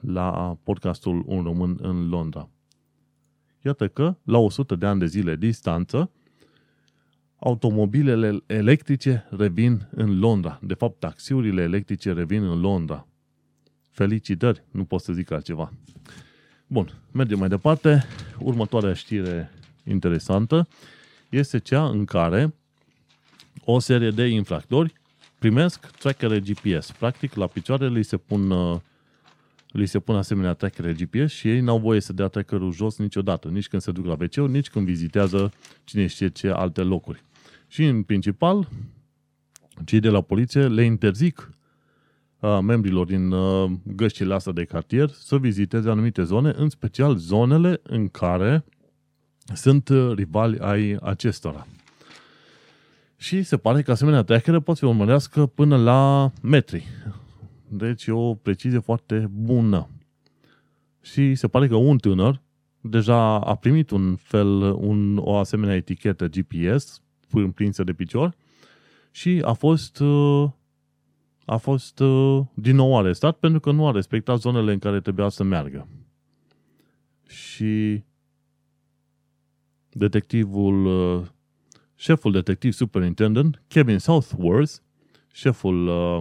la podcastul Un român în Londra. Iată că, la o sută de ani de zile distanță, automobilele electrice revin în Londra. De fapt, taxiurile electrice revin în Londra. Felicitări, nu pot să zic altceva. Bun, mergem mai departe. Următoarea știre interesantă este cea în care o serie de infractori primesc trackere G P S. Practic, la picioare li se pun, li se pun asemenea trackere G P S și ei n-au voie să dea trackerul jos niciodată, nici când se duc la W C-uri, nici când vizitează cine știe ce alte locuri. Și, în principal, cei de la poliție le interzic membrilor din găștile astea de cartier să viziteze anumite zone, în special zonele în care sunt rivali ai acestora. Și se pare că asemenea trackere pot să urmărească până la metri. Deci e o precizie foarte bună. Și se pare că un tânăr deja a primit un fel, un, o asemenea etichetă G P S prinsă de picior și a fost... a fost din nou arestat pentru că nu a respectat zonele în care trebuia să meargă. Și detectivul șeful detectiv superintendent Kevin Southworth, șeful uh,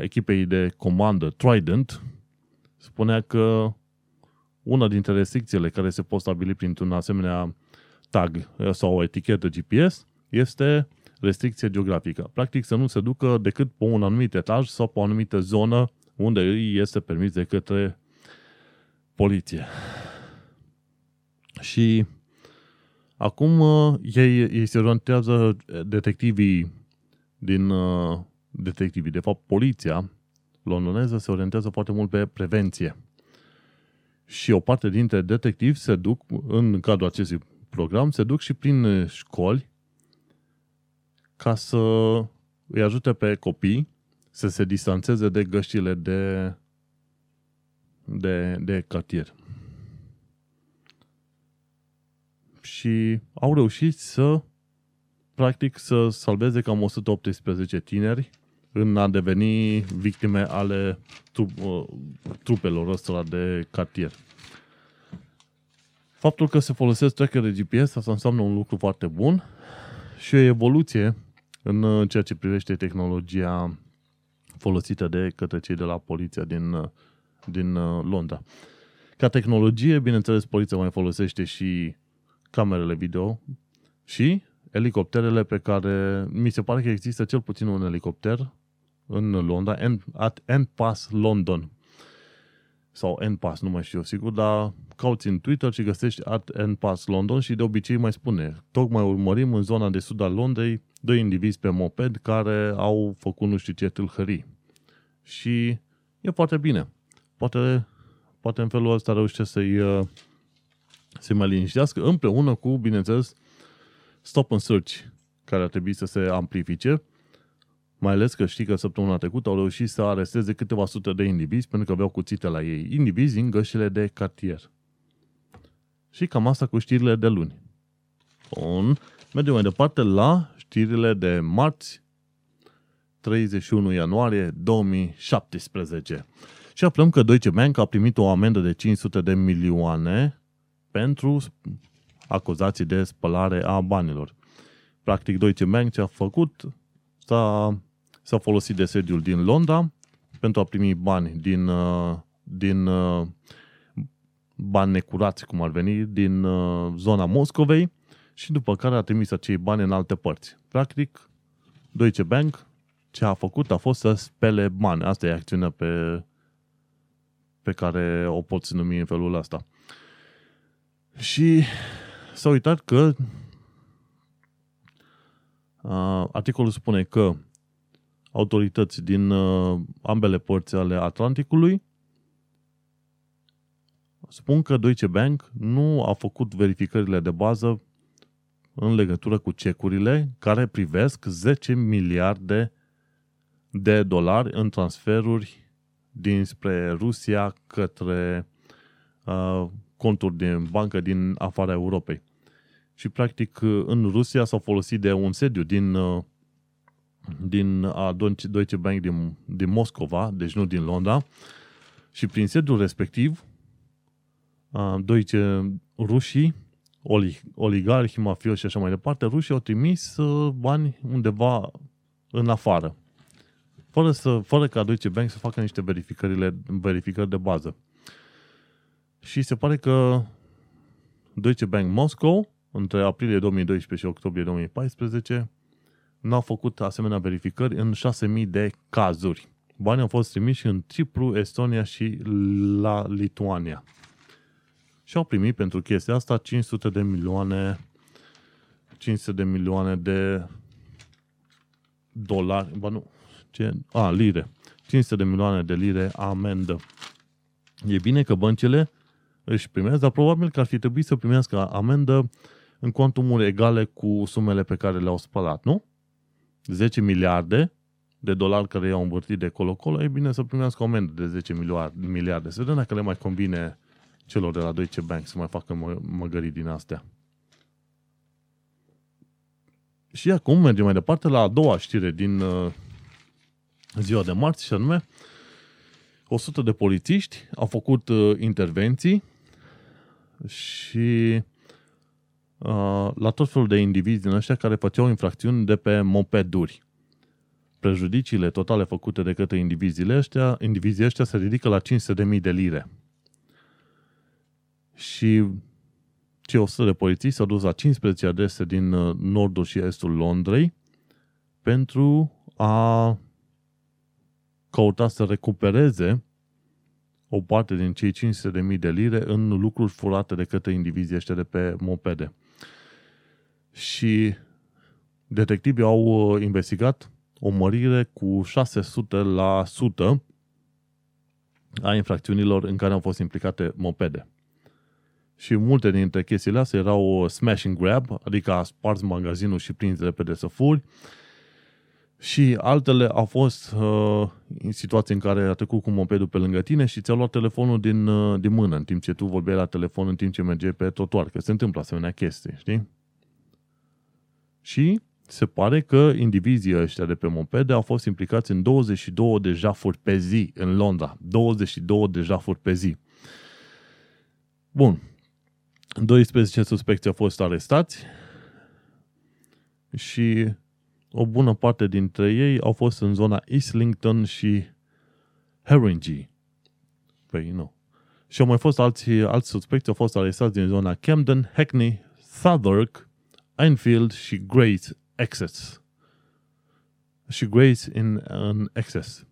echipei de comandă Trident, spunea că una dintre restricțiile care se pot stabili printr-un asemenea tag sau o etichetă G P S este restricție geografică. Practic să nu se ducă decât pe un anumit etaj sau pe o anumită zonă unde îi este permis de către poliție. Și acum ei, ei se orientează detectivii din detectivii, de fapt poliția londoneză se orientează foarte mult pe prevenție. Și o parte dintre detectivi se duc, în cadrul acestui program, se duc și prin școli ca să îi ajute pe copii să se distanțeze de găștile de, de, de cartier. Și au reușit să, practic, să salveze cam o sută optsprezece tineri în a deveni victime ale trupelor ăsta de cartier. Faptul că se folosesc trackere G P S, asta înseamnă un lucru foarte bun și o evoluție în ceea ce privește tehnologia folosită de către cei de la poliția din, din Londra. Ca tehnologie, bineînțeles, poliția mai folosește și camerele video și elicopterele pe care, mi se pare că există cel puțin un elicopter în Londra, N, at N Pass London. Sau N Pass, nu mai știu sigur, dar cauți în Twitter și găsești at N Pass London și de obicei mai spune: tocmai urmărim în zona de sud a Londrei doi indivizi pe moped care au făcut nu știu ce tâlhării. Și e foarte bine. Poate, poate în felul ăsta reușesc să-i se mai liniștească, împreună cu, bineînțeles, stop and search, care ar trebui să se amplifice, mai ales că știi că săptămâna trecută au reușit să aresteze câteva sute de indivizi pentru că aveau cuțite la ei, indivizi din gășile de cartier. Și cam asta cu știrile de luni. Bun, mergem mai departe la știrile de marți, treizeci și unu ianuarie două mii șaptesprezece. Și aflăm că Deutsche Bank a primit o amendă de cinci sute de milioane pentru acuzații de spălare a banilor. Practic, Deutsche Bank ce a făcut, s-a, s-a folosit de sediul din Londra pentru a primi bani din, din bani necurați, cum ar veni, din zona Moscovei și după care a trimis acei bani în alte părți. Practic, Deutsche Bank ce a făcut a fost să spele bani. Asta e acțiunea pe, pe care o poți numi în felul ăsta. Și s-a uitat că a, articolul spune că autorități din a, ambele părți ale Atlanticului spun că Deutsche Bank nu a făcut verificările de bază în legătură cu cecurile care privesc zece miliarde de dolari în transferuri dinspre Rusia către a, conturi din bancă din afara Europei. Și practic în Rusia s-au folosit de un sediu din, din a Deutsche Bank din, din Moscova, deci nu din Londra, și prin sediul respectiv Deutsche, rușii, oligarhi, mafioși și așa mai departe, rușii au trimis bani undeva în afară, fără, să, fără ca Deutsche Bank să facă niște verificările, verificări de bază. Și se pare că Deutsche Bank Moscow, între aprilie două mii doisprezece și octombrie două mii paisprezece, n-au făcut asemenea verificări în șase mii de cazuri. Banii au fost trimiși în Cipru, Estonia și la Lituania. Și au primit pentru chestia asta cinci sute de milioane, cinci sute de milioane de dolari, ba nu, ce, a, lire, cinci sute de milioane de lire amendă. E bine că băncile își primesc, dar probabil că ar fi trebuit să primească amendă în cuantumuri egale cu sumele pe care le-au spălat, nu? zece miliarde de dolari care i-au învârtit de colo-colo, e bine să primească o amendă de zece miliarde. Să vedem dacă le mai convine celor de la Deutsche Bank să mai facă mă- măgării din astea. Și acum mergem mai departe la a doua știre din uh, ziua de marți, și anume o sută de polițiști au făcut uh, intervenții și uh, la tot felul de indivizi din ăștia care făceau infracțiuni de pe mopeduri. Prejudiciile totale făcute de către indivizile ăștia, indivizii ăștia se ridică la cinci sute de mii de lire. Și cei o sută de polițiști s-au dus la cincisprezece adrese din nordul și estul Londrei pentru a căuta să recupereze o parte din cei cinci sute de mii de lire în lucruri furate de către indivizii ăștia de pe mopede. Și detectivii au investigat o mărire cu șase sute la sută a infracțiunilor în care au fost implicate mopede. Și multe dintre chestiile astea erau smash and grab, adică spargi magazinul și prinzi repede să furi. Și altele au fost uh, în situații în care a trecut cu mopedul pe lângă tine și ți-au luat telefonul din, uh, din mână în timp ce tu vorbeai la telefon, în timp ce mergeai pe trotuar, că se întâmplă asemenea chestii, știi? Și se pare că indivizii ăștia de pe mopede au fost implicați în douăzeci și două de jafuri pe zi în Londra. douăzeci și două de jafuri pe zi. Bun. doisprezece suspecți au fost arestați și o bună parte dintre ei au fost în zona Islington și Haringey. Păi, nu. Și au mai fost alți, alți suspecți, au fost arestați din zona Camden, Hackney, Southwark, Enfield și Grays Excess. Și Grays in, in Excess.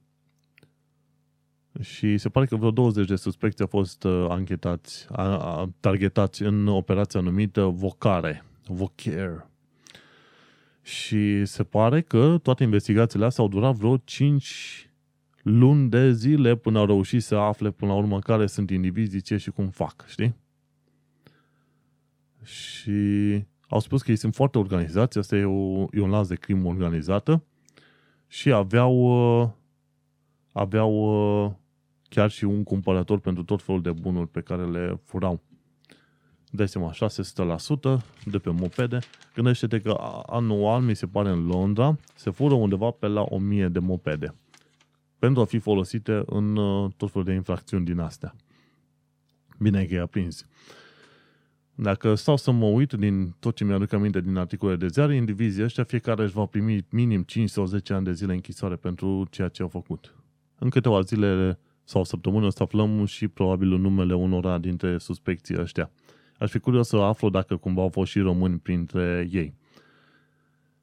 Și se pare că vreo douăzeci de suspecți au fost anchetați, a, a, targetați în operația numită Vocare. Vocare. Și se pare că toate investigațiile astea au durat vreo cinci luni de zile până au reușit să afle până la urmă care sunt indivizii, ce și cum fac, știi? Și au spus că ei sunt foarte organizați, asta e, o, e un lanț de crimă organizată și aveau, aveau chiar și un cumpărător pentru tot felul de bunuri pe care le furau. Dai seama, șase sute la sută de pe mopede. Gândește-te că anual, mi se pare, în Londra, se fură undeva pe la o mie de mopede pentru a fi folosite în tot felul de infracțiuni din astea. Bine că i-a prins. Dacă stau să mă uit din tot ce mi-aduc aminte din articole de ziare, indivizii ăștia, fiecare își va primi minim cinci sau zece ani de zile închisoare pentru ceea ce au făcut. În câteva zile sau săptămâni o să aflăm și probabil numele unora dintre suspecții ăștia. Aș fi curios să aflu dacă cumva au fost și români printre ei.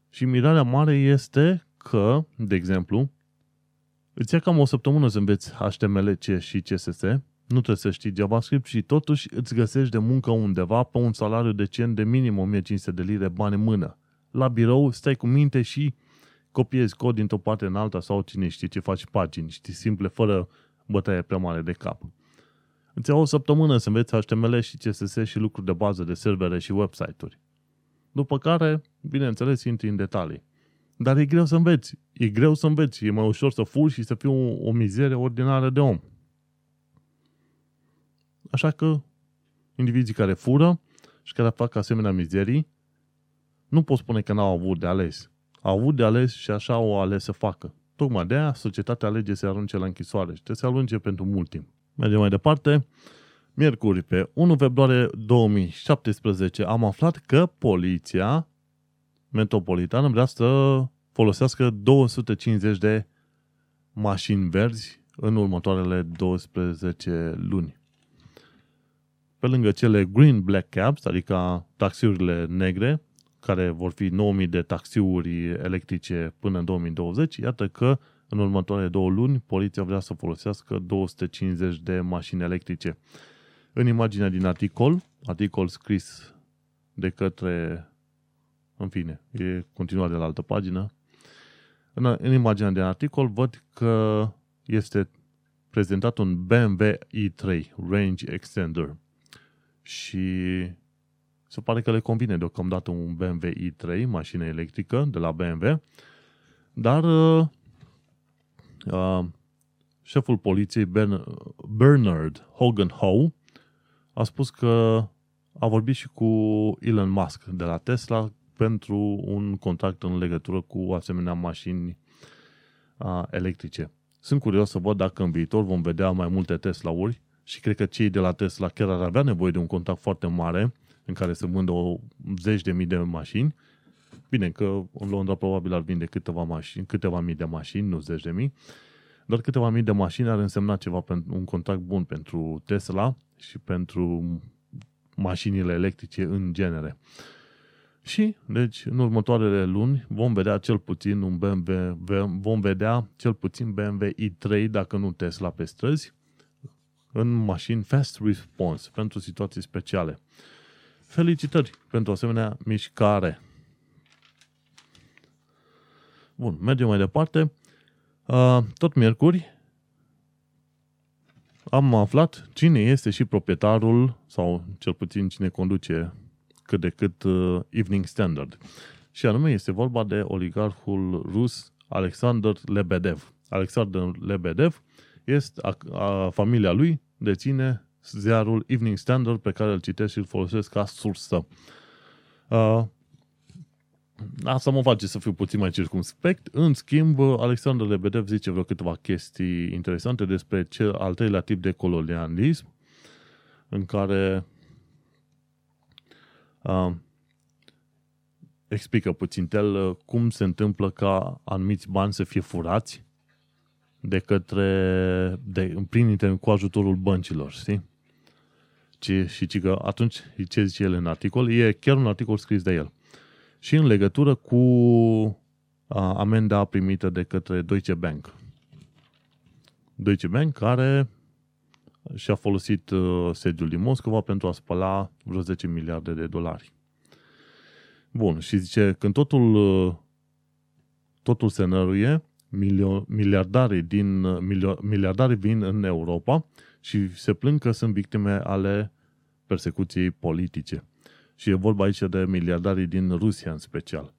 Și mirarea mare este că, de exemplu, îți ia cam o săptămână să înveți H T M L, C și C S S, nu trebuie să știi JavaScript și totuși îți găsești de muncă undeva pe un salariu decent de minim o mie cinci sute de lire bani în mână. La birou stai cu minte și copiezi cod dintr-o parte în alta sau cine știe ce faci pagini, știi, simple, fără bătaie prea mare de cap. Îți ia o săptămână să înveți H T M L și C S S și lucruri de bază de servere și website-uri. După care, bineînțeles, intri în detalii. Dar e greu să înveți. E greu să înveți. E mai ușor să furi și să fii o, o mizerie ordinară de om. Așa că, indivizii care fură și care fac asemenea mizerii, nu pot spune că n-au avut de ales. Au avut de ales și așa au ales să facă. Tocmai de aia, societatea alege să arunce la închisoare și să arunce pentru mult timp. Mergem mai departe. Miercuri, pe unu februarie două mii șaptesprezece, am aflat că poliția metropolitană vrea să folosească două sute cincizeci de mașini verzi în următoarele douăsprezece luni. Pe lângă cele green black cabs, adică taxiurile negre, care vor fi nouă mii de taxiuri electrice până în două mii douăzeci, iată că în următoarele două luni, poliția vrea să folosească două sute cincizeci de mașini electrice. În imaginea din articol, articol scris de către, în fine, e continuat de la altă pagină, în, în imaginea din articol văd că este prezentat un B M W i trei Range Extender și se pare că le convine deocamdată un B M W i trei, mașină electrică de la B M W, dar Uh, șeful poliției ben- Bernard Hogan-Howe a spus că a vorbit și cu Elon Musk de la Tesla pentru un contract în legătură cu asemenea mașini uh, electrice. Sunt curios să văd dacă în viitor vom vedea mai multe Tesla-uri și cred că cei de la Tesla chiar ar avea nevoie de un contract foarte mare în care se vândă o zeci de mii de mașini. Bine, că în Londra probabil ar vinde câteva, mașini, câteva mii de mașini, nu zeci de mii, dar câteva mii de mașini ar însemna ceva, un contract bun pentru Tesla și pentru mașinile electrice în genere. Și, deci, în următoarele luni vom vedea cel puțin un B M W, vom vedea cel puțin B M W i trei, dacă nu Tesla, pe străzi, în mașini fast response, pentru situații speciale. Felicitări pentru asemenea mișcare. Bun, mergem mai departe. Tot miercuri am aflat cine este și proprietarul, sau cel puțin cine conduce cât de cât Evening Standard. Și anume este vorba de oligarhul rus Alexander Lebedev. Alexander Lebedev, este a, a, familia lui deține ziarul Evening Standard, pe care îl citesc și îl folosesc ca sursă. Uh, asta mă face să fiu puțin mai circumspect. În schimb, Alexander Lebedev zice vreo câteva chestii interesante despre cel al treilea tip de colonialism, în care uh, explică puțin el cum se întâmplă ca anumiți bani să fie furați de către, de, prin internet, cu ajutorul băncilor, știi? Ci, și ci că atunci, ce zice el în articol, e chiar un articol scris de el. Și în legătură cu a, amenda primită de către Deutsche Bank. Deutsche Bank, care și-a folosit uh, sediul din Moscova pentru a spăla vreo zece miliarde de dolari. Bun, și zice, când totul, uh, totul se năruie, miliardarii, din, miliardarii vin în Europa și se plâng că sunt victime ale persecuției politice. Și e vorba aici de miliardarii din Rusia în special.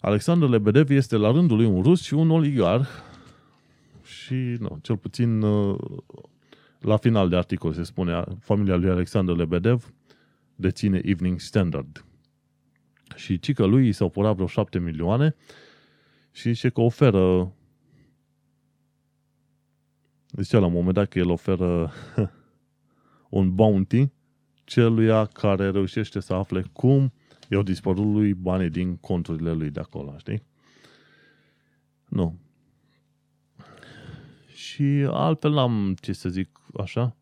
Alexander Lebedev este la rândul lui un rus și un oligarh și, nu, cel puțin la final de articol se spune familia lui Alexander Lebedev deține Evening Standard. Și cică lui i s-au purat vreo șapte milioane. Și zice că oferă, zicea la un moment dat că el oferă un bounty celuia care reușește să afle cum i-au dispărut lui banii din conturile lui de acolo, știi? Nu. Și altfel am ce să zic așa.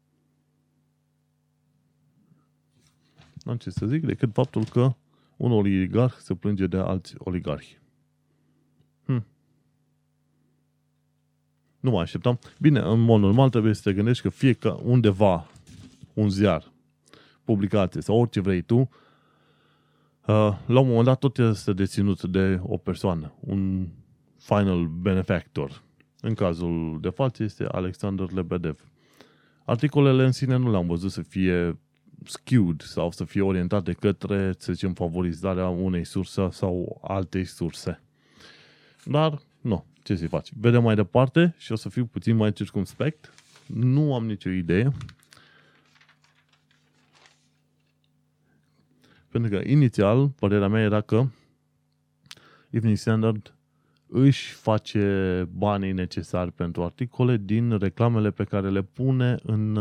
N-am ce să zic decât faptul că un oligarh se plânge de alți oligarhi. Hmm. Nu mă așteptam. Bine, în mod normal trebuie să te gândești că fie că undeva un ziar, publicație sau orice vrei tu, la un moment dat tot este deținut de o persoană, un final benefactor. În cazul de față este Alexander Lebedev. Articolele în sine nu le-am văzut să fie skewed sau să fie orientate către, să zicem, favorizarea unei surse sau altei surse. Dar, nu, ce să-i faci? Vedem mai departe și o să fiu puțin mai circumspect. Nu am nicio idee. Pentru că, inițial, părerea mea era că Evening Standard își face banii necesari pentru articole din reclamele pe care le pune în,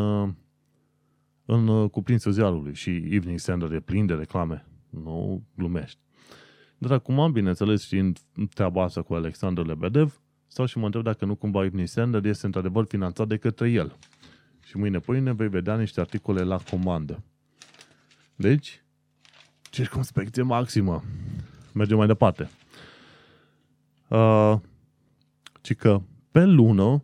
în cuprinsul ziarului. Și Evening Standard e plin de reclame. Nu glumești. Dar acum, bineînțeles, știind treaba asta cu Alexander Lebedev, stau și mă întreb dacă nu cumva Evening Standard este într-adevăr finanțat de către el. Și mâine, pâine, vei vedea niște articole la comandă. Deci, circumspecție maximă. Mergem mai departe. Uh, ci că pe lună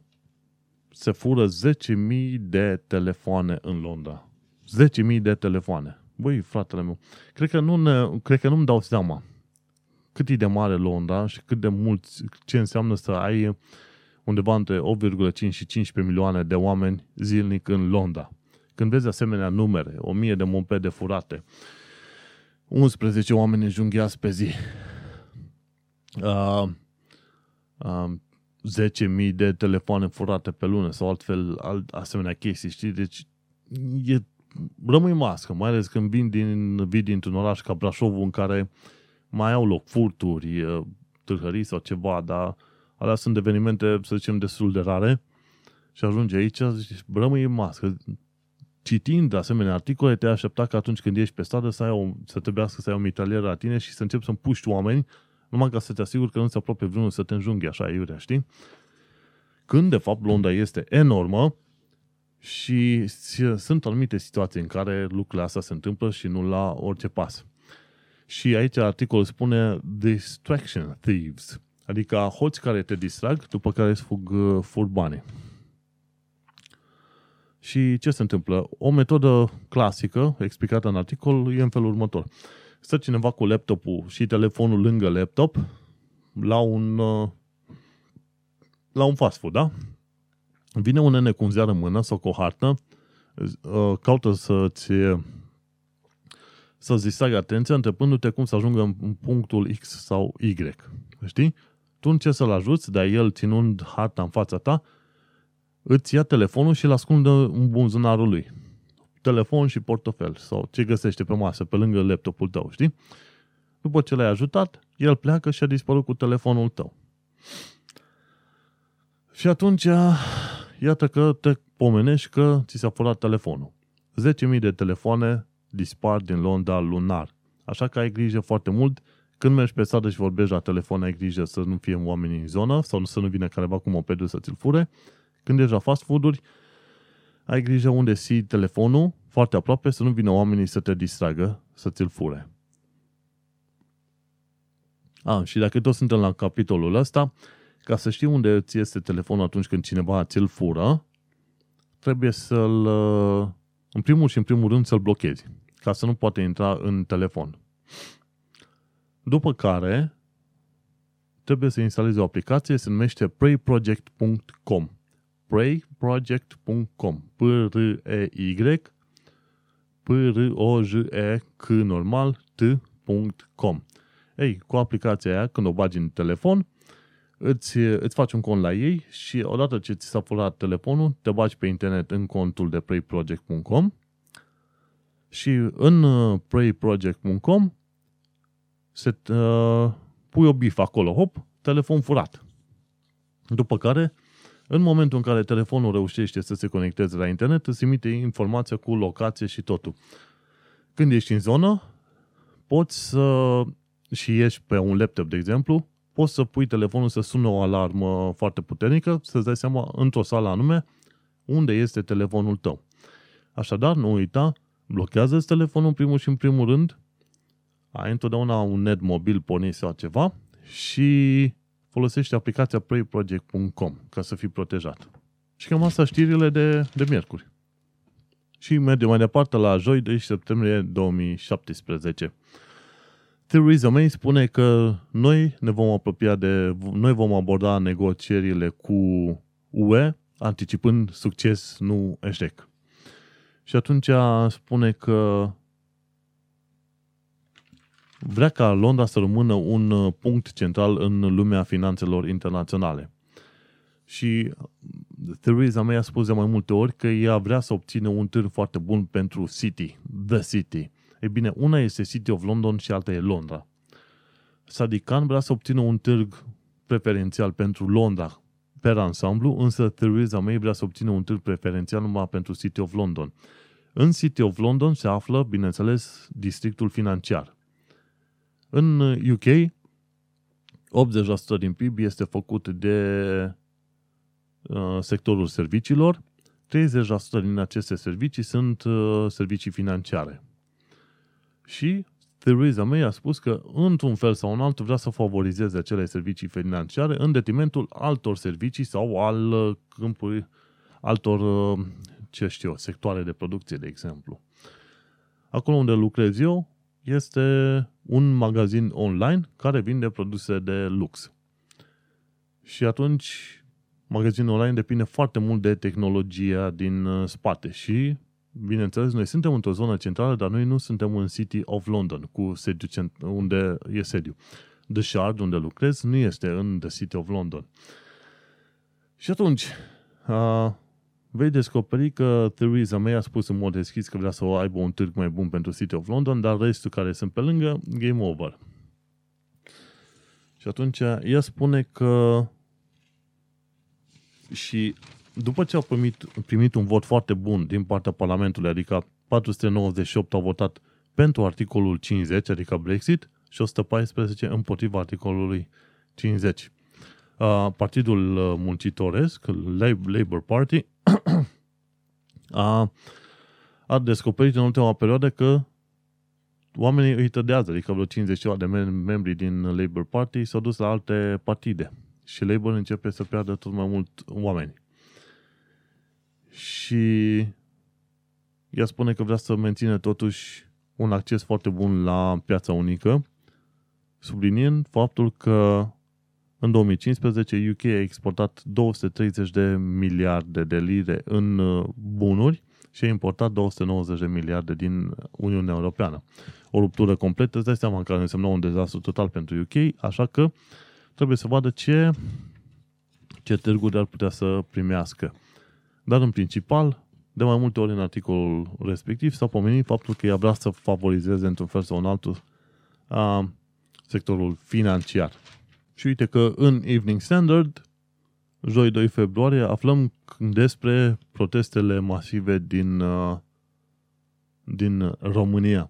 se fură zece mii de telefoane în Londra. zece mii de telefoane. Băi, fratele meu, cred că, nu ne, cred că nu-mi dau seama cât e de mare Londra și cât de mulți, ce înseamnă să ai undeva între opt virgulă cinci și cincisprezece milioane de oameni zilnic în Londra. Când vezi asemenea numere, o mie de mopede furate, unsprezece oameni înjunghiați pe zi, uh, uh, zece mii de telefoane furate pe lună sau altfel alt, asemenea chestii, știi? Deci e, rămâi mască, mai ales când vin din, vin dintr-un oraș ca Brașovul, în care mai au loc furturi, tâlhării sau ceva, dar alea sunt evenimente, să zicem, destul de rare și ajunge aici, rămâi în mască. citind asemenea articole, te aștepta că atunci când ieși pe stradă să, ai o, să trebuiască să ai o mitralieră la tine și să începi să împuști oameni, numai ca să te asiguri că nu se apropie vreunul să te înjunghi așa, iurea, știi? Când, de fapt, Londra este enormă și sunt anumite situații în care lucrurile astea se întâmplă și nu la orice pas. Și aici articolul spune distraction thieves, adică hoți care te distrag, după care îți fug, fur banii. Și ce se întâmplă? O metodă clasică, explicată în articol, e în felul următor. Stă cineva cu laptopul și telefonul lângă laptop la un, la un fast food, da? Vine un nene cu un ziar în mână sau cu o hartă, caută să-ți, să-ți distragă atenția întrebându-te cum să ajungă în punctul X sau Y. Știi? Tu încerci să-l ajuți, dar el, ținând harta în fața ta, îți ia telefonul și îl ascunde în buzunarul lui. Telefon și portofel sau ce găsește pe masă, pe lângă laptopul tău, știi? După ce l-ai ajutat, el pleacă și a dispărut cu telefonul tău. Și atunci, iată că te pomenești că ți s-a furat telefonul. zece mii de telefoane dispar din Londra lunar. Așa că ai grijă foarte mult. Când mergi pe stradă și vorbești la telefon, ai grijă să nu fie oameni în zonă sau să nu vină careva cu mopedul să ți-l fure. Când ești la fast food-uri, ai grijă unde ții telefonul, foarte aproape, să nu vină oamenii să te distragă, să ți-l fure. A, și dacă toți suntem la capitolul ăsta, ca să știi unde ți este telefonul atunci când cineva ți-l fură, trebuie să-l, în primul și în primul rând, să-l blochezi, ca să nu poate intra în telefon. După care, trebuie să instalezi o aplicație, se numește Pray Project punct com. Pray Project punct com P R E Y P R O J E C normal T punct com. Ei, cu aplicația aia, când o bagi în telefon, îți, îți faci un cont la ei și odată ce ți s-a furat telefonul, te bagi pe internet în contul de Pray Project punct com și în Pray Project punct com se, uh, pui o bif acolo, hop, telefon furat. După care, în momentul în care telefonul reușește să se conecteze la internet, îți emite informația cu locație și totul. Când ești în zonă, poți să, și ești pe un laptop, de exemplu, poți să pui telefonul să sună o alarmă foarte puternică, să-ți dai seama într-o sală anume unde este telefonul tău. Așadar, nu uita, blochează-ți telefonul în primul și în primul rând, ai întotdeauna un net mobil pornit sau ceva și folosește aplicația Pray Project punct com ca să fii protejat. Și cam asta știrile de, de miercuri. Și mergem mai departe la joi, doisprezece septembrie două mii șaptesprezece. Theresa May spune că noi ne vom apropia de, noi vom aborda negocierile cu U E, anticipând succes, nu eșec. Și atunci spune că vrea ca Londra să rămână un punct central în lumea finanțelor internaționale. Și Theresa May a spus de mai multe ori că ea vrea să obține un târg foarte bun pentru City, The City. Ei bine, una este City of London și alta e Londra. Sadiq Khan vrea să obțină un târg preferențial pentru Londra per ansamblu, însă Theresa May vrea să obțină un târg preferențial numai pentru City of London. În City of London se află, bineînțeles, districtul financiar. În U K, optzeci la sută din P I B este făcut de uh, sectorul serviciilor, treizeci la sută din aceste servicii sunt uh, servicii financiare. Și Theresa May a spus că, într-un fel sau în altul, vrea să favorizeze acele servicii financiare în detrimentul altor servicii sau al uh, câmpului, altor, uh, ce știu, sectoare de producție, de exemplu. Acolo unde lucrez eu, este un magazin online care vinde produse de lux. Și atunci, magazinul online depinde foarte mult de tehnologia din spate și, bineînțeles, noi suntem într-o zonă centrală, dar noi nu suntem în City of London, cu sediu cent- unde e sediu. The Shard, unde lucrez, nu este în The City of London. Și atunci, a, vei descoperi că Theresa May a spus în mod deschis că vrea să aibă un târg mai bun pentru City of London, dar restul care sunt pe lângă, game over. Și atunci ea spune că și după ce au primit, primit un vot foarte bun din partea Parlamentului, adică patru sute nouăzeci și opt au votat pentru articolul cincizeci, adică Brexit, și o sută paisprezece împotriva articolului cincizeci. Uh, Partidul Muncitoresc, Labour Party, a, a descoperit în ultima perioadă că oamenii îi trădează, adică vreo cincizeci de mem- membri din Labour Party s-au dus la alte partide și Labour începe să piardă tot mai mult oameni. Și ea spune că vrea să menține totuși un acces foarte bun la piața unică, subliniind faptul că în două mii cincisprezece U K a exportat două sute treizeci de miliarde de lire în bunuri și a importat două sute nouăzeci de miliarde din Uniunea Europeană. O ruptură completă, îți dai seama că însemna un dezastru total pentru U K, așa că trebuie să vadă ce, ce târguri ar putea să primească. Dar în principal, de mai multe ori în articolul respectiv s-a pomenit faptul că ea vrea să favorizeze într-un fel sau în altul a, sectorul financiar. Și uite că în Evening Standard, joi doi februarie, aflăm despre protestele masive din, din România.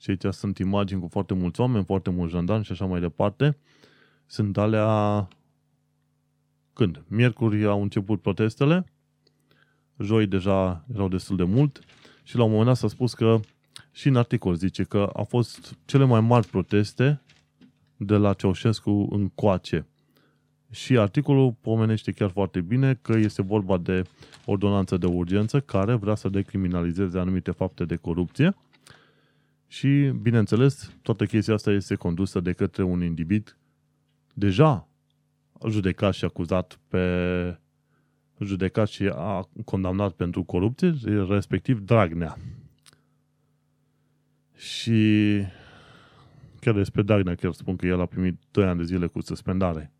Și aici sunt imagini cu foarte mulți oameni, foarte mulți jandarmi și așa mai departe. Sunt alea când? Miercuri au început protestele, joi deja erau destul de mult și la un moment dat s-a spus că, și în articol zice că au fost cele mai mari proteste de la Ceaușescu încoace. Și articolul pomenește chiar foarte bine că este vorba de ordonanță de urgență care vrea să decriminalizeze anumite fapte de corupție și, bineînțeles, toată chestia asta este condusă de către un individ deja judecat și acuzat pe judecat și a condamnat pentru corupție, respectiv Dragnea. Și chiar despre Dragnea, chiar spun că el a primit doi ani de zile cu suspendare.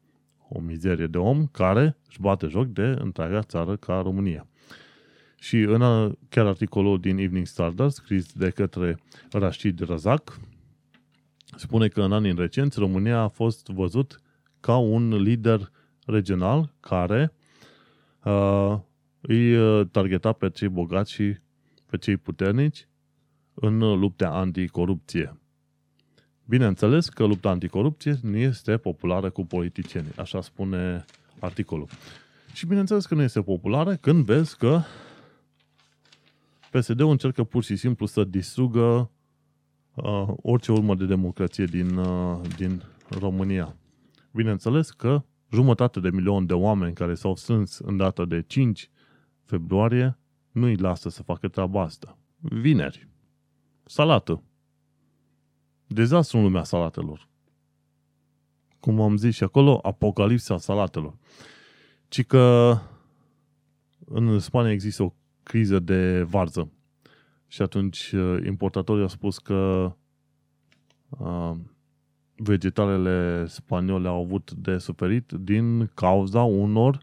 O mizerie de om care își bate joc de întreaga țară ca România. Și în chiar articolul din Evening Standard, scris de către Rashid Razak, spune că în anii recenți România a fost văzut ca un lider regional care uh, îi targeta pe cei bogați și pe cei puternici în lupta anticorupție. Bineînțeles că lupta anticorupție nu este populară cu politicienii, așa spune articolul. Și bineînțeles că nu este populară când vezi că P S D-ul încercă pur și simplu să distrugă uh, orice urmă de democrație din, uh, din România. Bineînțeles că jumătate de milion de oameni care s-au strâns în data de cinci februarie nu îi lasă să facă treaba asta. Vineri. Salată. Dezastru în lumea salatelor. Cum am zis și acolo, apocalipsa salatelor. Ci că în Spania există o criză de varză. Și atunci importatorii au spus că uh, vegetalele spaniole au avut de suferit din cauza unor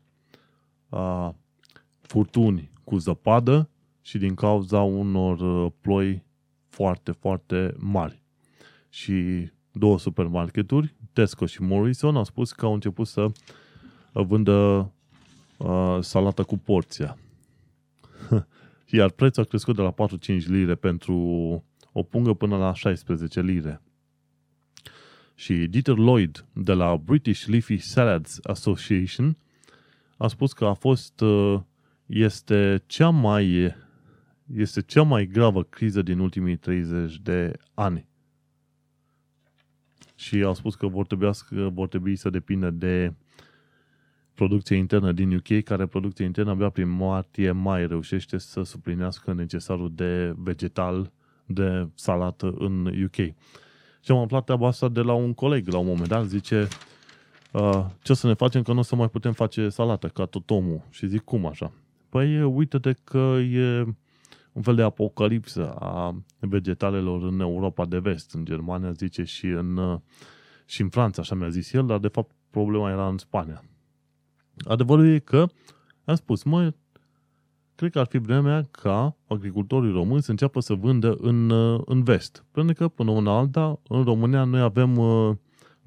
uh, furtuni cu zăpadă și din cauza unor ploi foarte, foarte mari. Și două supermarketuri, Tesco și Morrison, au spus că au început să vândă uh, salată cu porția. Iar prețul a crescut de la patru-cinci lire pentru o pungă până la șaisprezece lire. Și Dieter Lloyd de la British Leafy Salads Association a spus că a fost uh, este cea mai este cea mai gravă criză din ultimii treizeci de ani. Și au spus că vor trebui, vor trebui să depindă de producție internă din U K, care producție internă abia prin martie mai reușește să suplinească necesarul de vegetal, de salată în U K. Și am aflat treaba asta de la un coleg la un moment dat, zice uh, ce să ne facem că nu o să mai putem face salată ca tot omul. Și zic, cum așa? Păi uite-te că e un fel de apocalipsă a vegetalelor în Europa de vest, în Germania, zice, și în, și în Franța, așa mi-a zis el, dar de fapt problema era în Spania. Adevărul e că am spus, mă, cred că ar fi vremea ca agricultorii români să înceapă să vândă în, în vest, pentru că până una alta, în România, noi avem, noi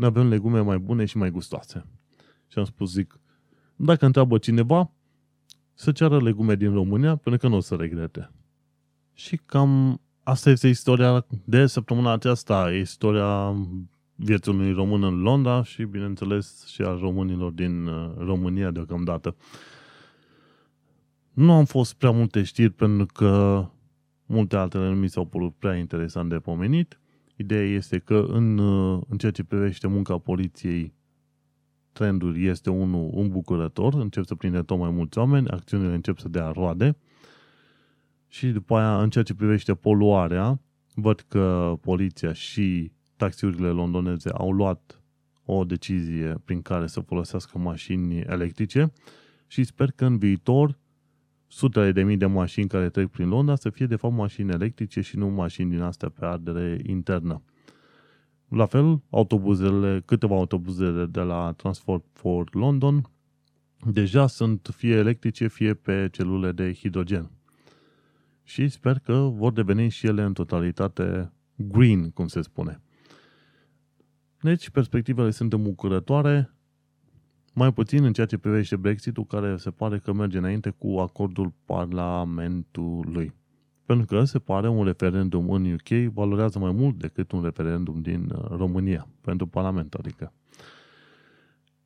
avem legume mai bune și mai gustoase. Și am spus, zic, dacă întreabă cineva, să ceară legume din România până că nu o să regrete. Și cam asta este istoria de săptămâna aceasta, istoria vieții unui român în Londra și, bineînțeles, și a românilor din România deocamdată. Nu am fost prea multe știri pentru că multe altele nu mi s-au părut prea interesant de pomenit. Ideea este că în, în ceea ce privește munca poliției, trendul este unul îmbucurător, încep să prinde tot mai mulți oameni, acțiunile încep să dea roade și după aia, în ceea ce privește poluarea, văd că poliția și taxiurile londoneze au luat o decizie prin care să folosească mașini electrice și sper că în viitor sutele de mii de mașini care trec prin Londra să fie de fapt mașini electrice și nu mașini din astea pe ardere internă. La fel, autobuzele, câteva autobuzele de la Transport for London deja sunt fie electrice, fie pe celule de hidrogen. Și sper că vor deveni și ele în totalitate green, cum se spune. Deci, perspectivele sunt îmbucurătoare, mai puțin în ceea ce privește Brexit-ul, care se pare că merge înainte cu acordul Parlamentului. Pentru că se pare un referendum în U K valorează mai mult decât un referendum din România, pentru Parlament, adică.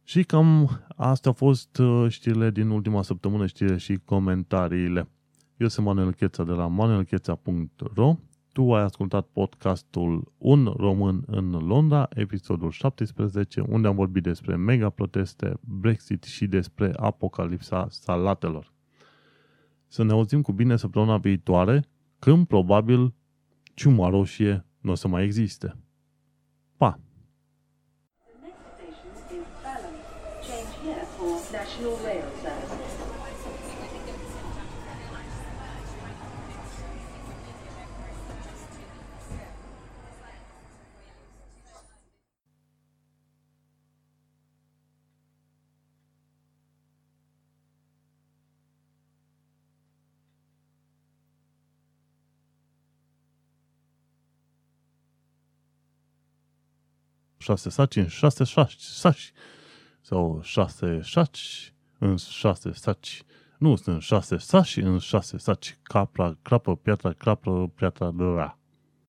Și cam astea au fost știrile din ultima săptămână, știrile și comentariile. Eu sunt Manuel Cheța de la manuel cheța punct ro. Tu ai ascultat podcastul Un român în Londra, episodul șaptesprezece, unde am vorbit despre mega proteste, Brexit și despre apocalipsa salatelor. Să ne auzim cu bine săptămâna viitoare, când probabil ciuma roșie nu o să mai existe. Pa! șase saci în șase saci, saci. Sau șase saci în șase saci. Nu, sunt șase saci în șase saci. Capra, crapă, piatra, crapă, piatra, bla.